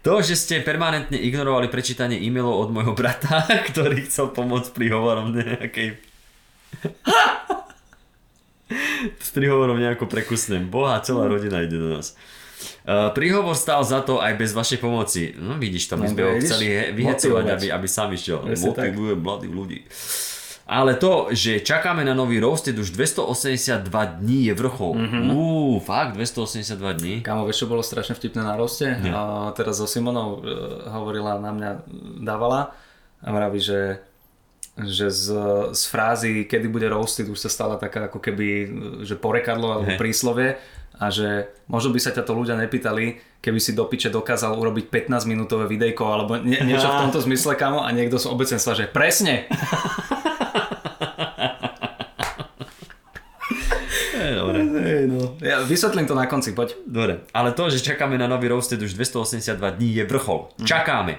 To, že ste permanentne ignorovali prečítanie e-mailov od môjho brata, ktorý chcel pomôcť pri hovorom nejakej... S príhovorom nejako prekusnem. Boha, celá rodina ide do nás. Uh, príhovor stál za to aj bez vašej pomoci. No vidíš, tam no, sme ho chceli vyhecovať, aby, aby sám išiel. Motivuje mladých ľudí. Ale to, že čakáme na nový roasted už dvestoosemdesiatdva dní je vrchol. Mm-hmm. Uuu, fakt, dvestoosemdesiatdva dní. Kámo, vieš, čo bolo strašne vtipné na roaste? Yeah. A teraz so Simonou uh, hovorila, na mňa dávala a vraví, že, že z, z frázy, kedy bude roasted, už sa stala taká ako keby, že porekadlo alebo hey. príslovie. A že možno by sa ťa to ľudia nepýtali, keby si do piče dokázal urobiť pätnásťminútové videjko alebo nie, niečo v tomto zmysle, kámo, a niekto z obecenstva, že presne! No. Ja vysvetlím to na konci, poď. Dobre, ale to, že čakáme na nový roasted už dvestoosemdesiatdva dní je vrchol. Mm. Čakáme.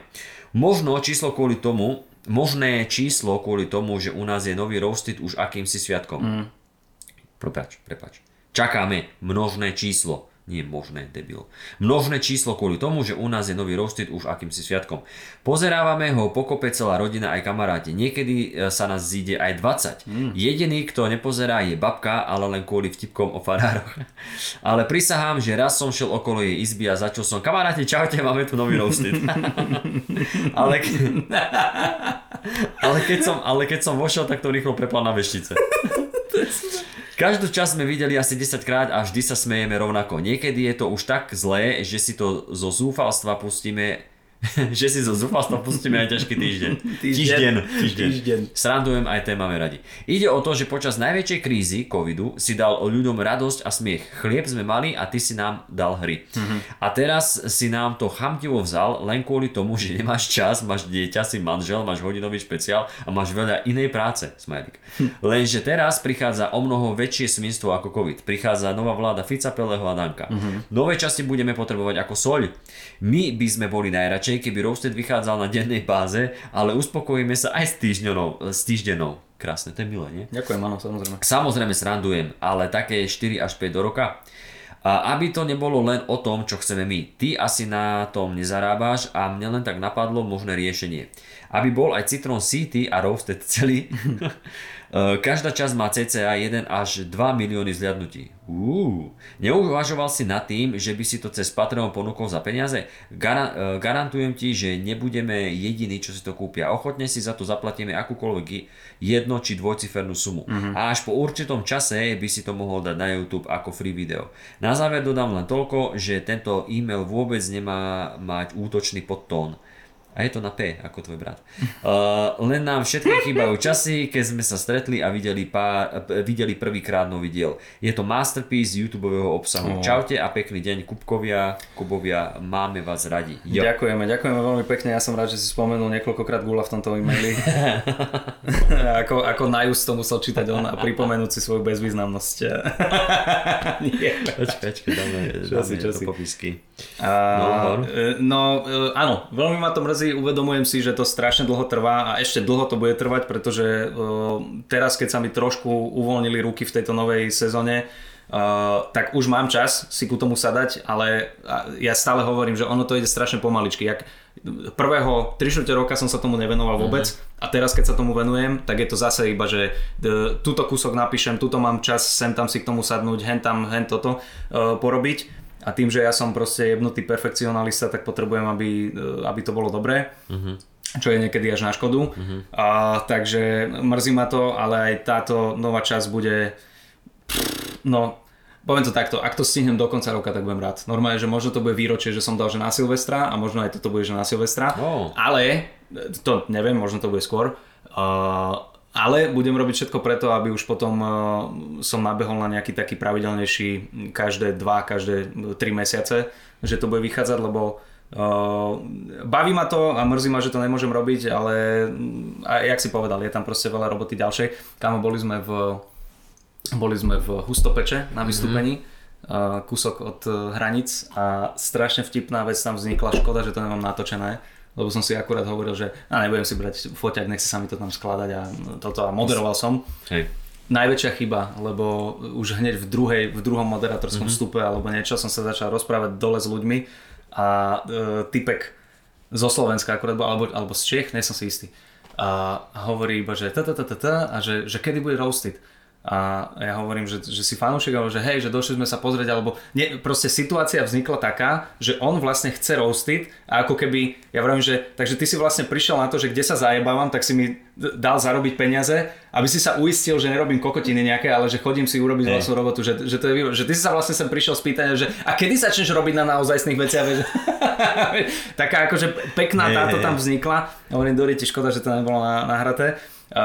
Možno číslo kvôli tomu, možné číslo kvôli tomu, že u nás je nový roasted už akýmsi sviatkom. Mm. Prepáč, prepáč. Čakáme množné číslo, nie možné, debil. Množné číslo kvôli tomu, že u nás je nový roasted už akýmsi sviatkom. Pozerávame ho pokope celá rodina aj kamaráti. Niekedy sa nás zíde aj dvadsať. Mm. Jediný, kto nepozerá, je babka, ale len kvôli vtipkom o farároch. Ale prisahám, že raz som šiel okolo jej izby a začal som: kamaráti, čaute, máme tu nový roasted. ale, ke... ale, keď som, ale keď som vošiel, tak to rýchlo prepal na veštice. Každú časť sme videli asi desaťkrát a vždy sa smejeme rovnako. Niekedy je to už tak zlé, že si to zo zúfalstva pustíme, že si zo zúfalstva pustíme aj ťažký týždeň. Týždeň. týždeň. týždeň. Srandujem, aj ten máme radi. Ide o to, že počas najväčšej krízy covidu si dal ľuďom radosť a smiech. Chlieb sme mali a ty si nám dal hry. Mhm. A teraz si nám to chamtivo vzal len kvôli tomu, že nemáš čas, máš dieťa, si manžel, máš hodinový špeciál a máš veľa inej práce. Smajlik. Lenže teraz prichádza o mnoho väčšie svinstvo ako covid. Prichádza nová vláda Fica, Pelého a Danka. Mhm. Nové časti budeme potrebovať ako soľ. My by sme boli najradšej, keby roasted vychádzal na dennej báze, ale uspokojíme sa aj s týždňou, s týždenou. Krásne, to je milé, nie? Ďakujem, áno, samozrejme. Samozrejme srandujem, ale také štyri až päť do roka. A aby to nebolo len o tom, čo chceme my. Ty asi na tom nezarábáš a mne len tak napadlo možné riešenie. Aby bol aj Citrón City a roasted celý. Každá časť má cca jeden až dva milióny zliadnutí. Uuu. Neuvažoval si nad tým, že by si to cez Patreon ponúkol za peniaze? Gar- garantujem ti, že nebudeme jediní, čo si to kúpia. Ochotne si za to zaplatíme akúkoľvek jedno či dvojcifernú sumu. Mm-hmm. A až po určitom čase by si to mohol dať na YouTube ako free video. Na záver dodám len toľko, že tento e-mail vôbec nemá mať útočný podtón. A je to na P, ako tvoj brat. Uh, len nám všetkým chýbajú časy, keď sme sa stretli a videli, pár, videli prvýkrát nový diel. Je to masterpiece YouTubeového obsahu. Oh. Čaute a pekný deň, Kubkovia, Kubovia, máme vás radi. Jo. Ďakujeme, ďakujeme veľmi pekne. Ja som rád, že si spomenul niekoľkokrát Gula v tomto e-maili. ako ako najúst to musel čítať on a pripomenúť si svoju bezvýznamnosť. Nie. Ačka, dáme, dáme to popisky. Uh, no, no uh, áno, veľmi ma to mrzí, uvedomujem si, že to strašne dlho trvá a ešte dlho to bude trvať, pretože uh, teraz, keď sa mi trošku uvoľnili ruky v tejto novej sezóne, Uh, tak už mám čas si ku tomu sadať, ale ja stále hovorím, že ono to ide strašne pomaličky. Jak prvého tri štvrte roka som sa tomu nevenoval vôbec uh-huh. a teraz keď sa tomu venujem, tak je to zase iba, že d- túto kúsok napíšem, túto mám čas, sem tam si k tomu sadnúť, hen tam, hen toto uh, porobiť a tým, že ja som proste jebnutý perfekcionalista, tak potrebujem, aby, uh, aby to bolo dobré. Uh-huh. Čo je niekedy až na škodu. Uh-huh. Uh, takže mrzí ma to, ale aj táto nová časť bude... No, poviem to takto, ak to stihnem do konca roka, tak budem rád. Normálne, že možno to bude výročie, že som dal, že na Silvestra a možno aj toto bude, že na Silvestra. Oh. Ale, to neviem, možno to bude skôr. Uh, ale budem robiť všetko preto, aby už potom uh, som nabehol na nejaký taký pravidelnejší každé dva, každé tri mesiace, že to bude vychádzať, lebo Uh, baví ma to a mrzí ma, že to nemôžem robiť, ale a jak si povedal, je tam proste veľa roboty ďalšej. Tam boli sme v Boli sme v Hustopeče na vystúpení, mm-hmm. kúsok od hraníc a strašne vtipná vec tam vznikla, škoda, že to nemám natočené, lebo som si akurát hovoril, že a nebudem si brať foťak, nechce sa mi to tam skladať a toto a moderoval som. Hej. Najväčšia chyba, lebo už hneď v, druhej, v druhom moderátorskom mm-hmm. vstupe alebo niečo som sa začal rozprávať dole s ľuďmi a e, typek zo Slovenska akurát bol, alebo, alebo z Čech, nie som si istý, a hovorí iba, že ta ta ta ta ta a že, že kedy bude roasted. A ja hovorím, že, že si fanúšik, alebo že hej, že došli sme sa pozrieť, alebo nie, proste situácia vznikla taká, že on vlastne chce roastiť a ako keby, ja vravím, že takže ty si vlastne prišiel na to, že kde sa zajebávam, tak si mi dal zarobiť peniaze, aby si sa uistil, že nerobím kokotiny nejaké, ale že chodím si urobiť vlastnú robotu, že, že to je výborné, že ty si sa vlastne sem prišiel spýtať, že a kedy začneš robiť na naozajstných veciach, že taká akože pekná hej, táto hej. tam vznikla, hovorím, Doriti, škoda, že to nebolo nahraté. Uh,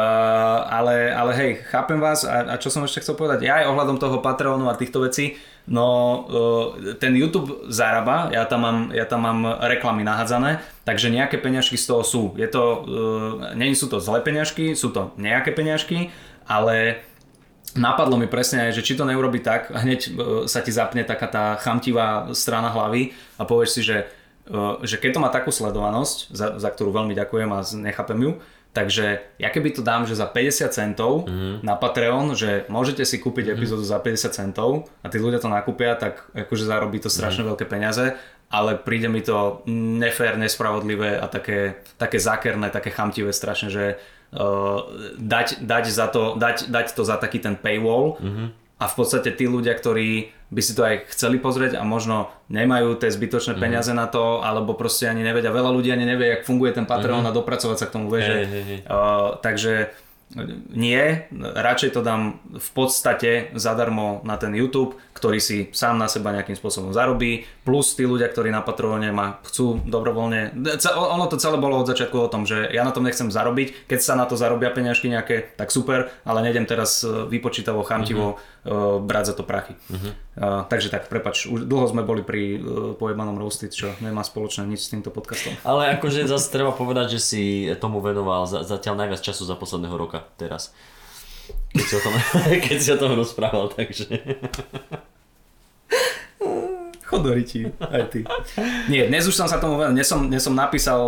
ale, ale hej, chápem vás a, a čo som ešte chcel povedať, ja aj ohľadom toho Patreonu a týchto vecí, no uh, ten YouTube zarába, ja tam mám, ja tam mám reklamy nahádzané, takže nejaké peňažky z toho sú, je to, uh, nie sú to zlé peňažky, sú to nejaké peňažky, ale napadlo mi presne aj, že či to neurobi tak, hneď uh, sa ti zapne taká tá chamtivá strana hlavy a povieš si, že, uh, že keď to má takú sledovanosť, za, za ktorú veľmi ďakujem a nechápem ju. Takže ja keby to dám, že za päťdesiat centov mm. na Patreon, že môžete si kúpiť mm. epizódu za päťdesiat centov a tí ľudia to nakúpia, tak akože zarobí to strašne mm. veľké peniaze, ale príde mi to nefér, nespravodlivé a také, také zákerné, také chamtivé strašne, že uh, dať, dať, za to, dať, dať to za taký ten paywall mm. a v podstate tí ľudia, ktorí by si to aj chceli pozrieť a možno nemajú tie zbytočné mm. peniaze na to, alebo proste ani nevedia, veľa ľudí ani nevie, jak funguje ten Patreon mm. a dopracovať sa k tomu veže. Hey, hey, hey. Uh, takže nie, radšej to dám v podstate zadarmo na ten YouTube, ktorý si sám na seba nejakým spôsobom zarobí, plus tí ľudia, ktorí na Patreone ma chcú dobrovoľne, ono to celé bolo od začiatku o tom, že ja na tom nechcem zarobiť, keď sa na to zarobia peniažky nejaké, tak super, ale nejdem teraz vypočítavo, chamtivo uh-huh. brať za to prachy. Uh-huh. Uh, takže tak, prepáč, už dlho sme boli pri uh, pojebanom roasted, čo nemá spoločné nič s týmto podcastom. Ale akože zase treba povedať, že si tomu venoval za, zatiaľ najviac času za posledného roka. Teraz, keď si o tom, keď si o tom rozprával, takže... Chodorí ti, aj ty. Nie, dnes už som sa tomu... Dnes som, dnes som napísal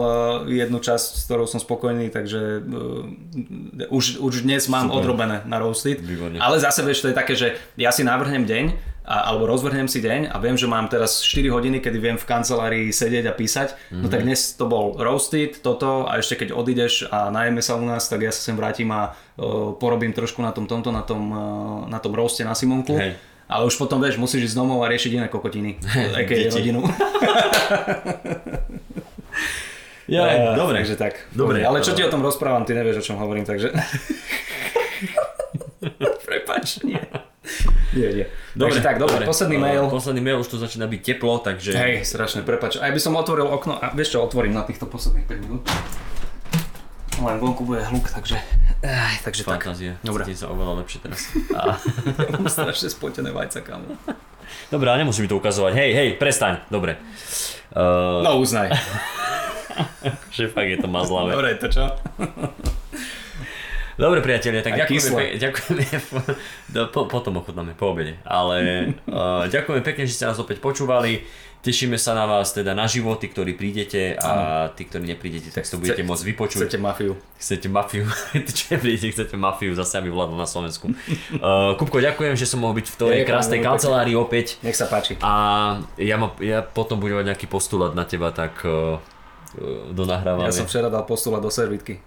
jednu časť, s ktorou som spokojný, takže uh, už, už dnes mám super odrobené na roasted. Výborné. Ale zase vieš, to je také, že ja si navrhnem deň, a, alebo rozvrhnem si deň a viem, že mám teraz štyri hodiny, kedy viem v kancelárii sedieť a písať. Mm-hmm. No tak dnes to bol roasted, toto a ešte keď odídeš a najeme sa u nás, tak ja sa sem vrátim a uh, porobím trošku na tom tomto, na tom, uh, na tom roaste na Simonku. Hej. Ale už potom, vieš, musíš ísť domov a riešiť iné kokotiny, aj keď je rodinu. Ja, uh, dobre, takže tak. Dobre, ale čo ti o tom rozprávam, ty nevieš, o čom hovorím, takže... Prepáč, nie. Nie, nie. Dobre, takže tak, dobre, dobre. Posledný mail. Posledný mail, už to začína byť teplo, takže... Hej, strašne, prepáč. Aj by som otvoril okno a vieš čo, otvorím na týchto posledných päť minút. Len vonku bude hluk, takže... Aj, takže fantázie. Tak. Dobre. Cítim sa oveľa lepšie teraz. A... ja mám strašne spotené vajca, kámo. Dobre, ale nemusí mi to ukazovať. Hej, hej, prestaň. Dobre. Uh... No, uznaj. Že fakt je to mazlavé. Dobre, to čo? Dobre priatelia, tak ďakujeme, ďakujeme, po, potom ochutnáme, po obede, ale uh, ďakujeme pekne, že ste nás opäť počúvali, tešíme sa na vás teda na životy, ktorí prídete a tí, ktorí neprídete, tak to budete môcť vypočuť. Chcete mafiu. Chcete mafiu, čo neprídete, chcete mafiu, zase aby vládol na Slovensku. Uh, Kubko, ďakujem, že som mohol byť v tvojej krásnej kancelárii opäť. Nech sa páči. A ja, ma, ja potom budem mať nejaký postulát na teba, tak uh, do nahrávania. Ja som včera dal postulát do servítky.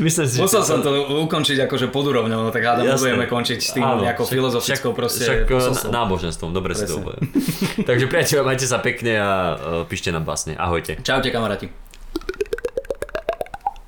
Myslím si, musel som to, to ukončiť akože pod úrovňou, no tak hádam, budeme končiť s tým áno, nejakou však, filozofickou proste... Však posolstvom. Náboženstvom, dobre si to obojem. Takže priateľe, majte sa pekne a uh, píšte nám básne. Ahojte. Čaute kamaráti.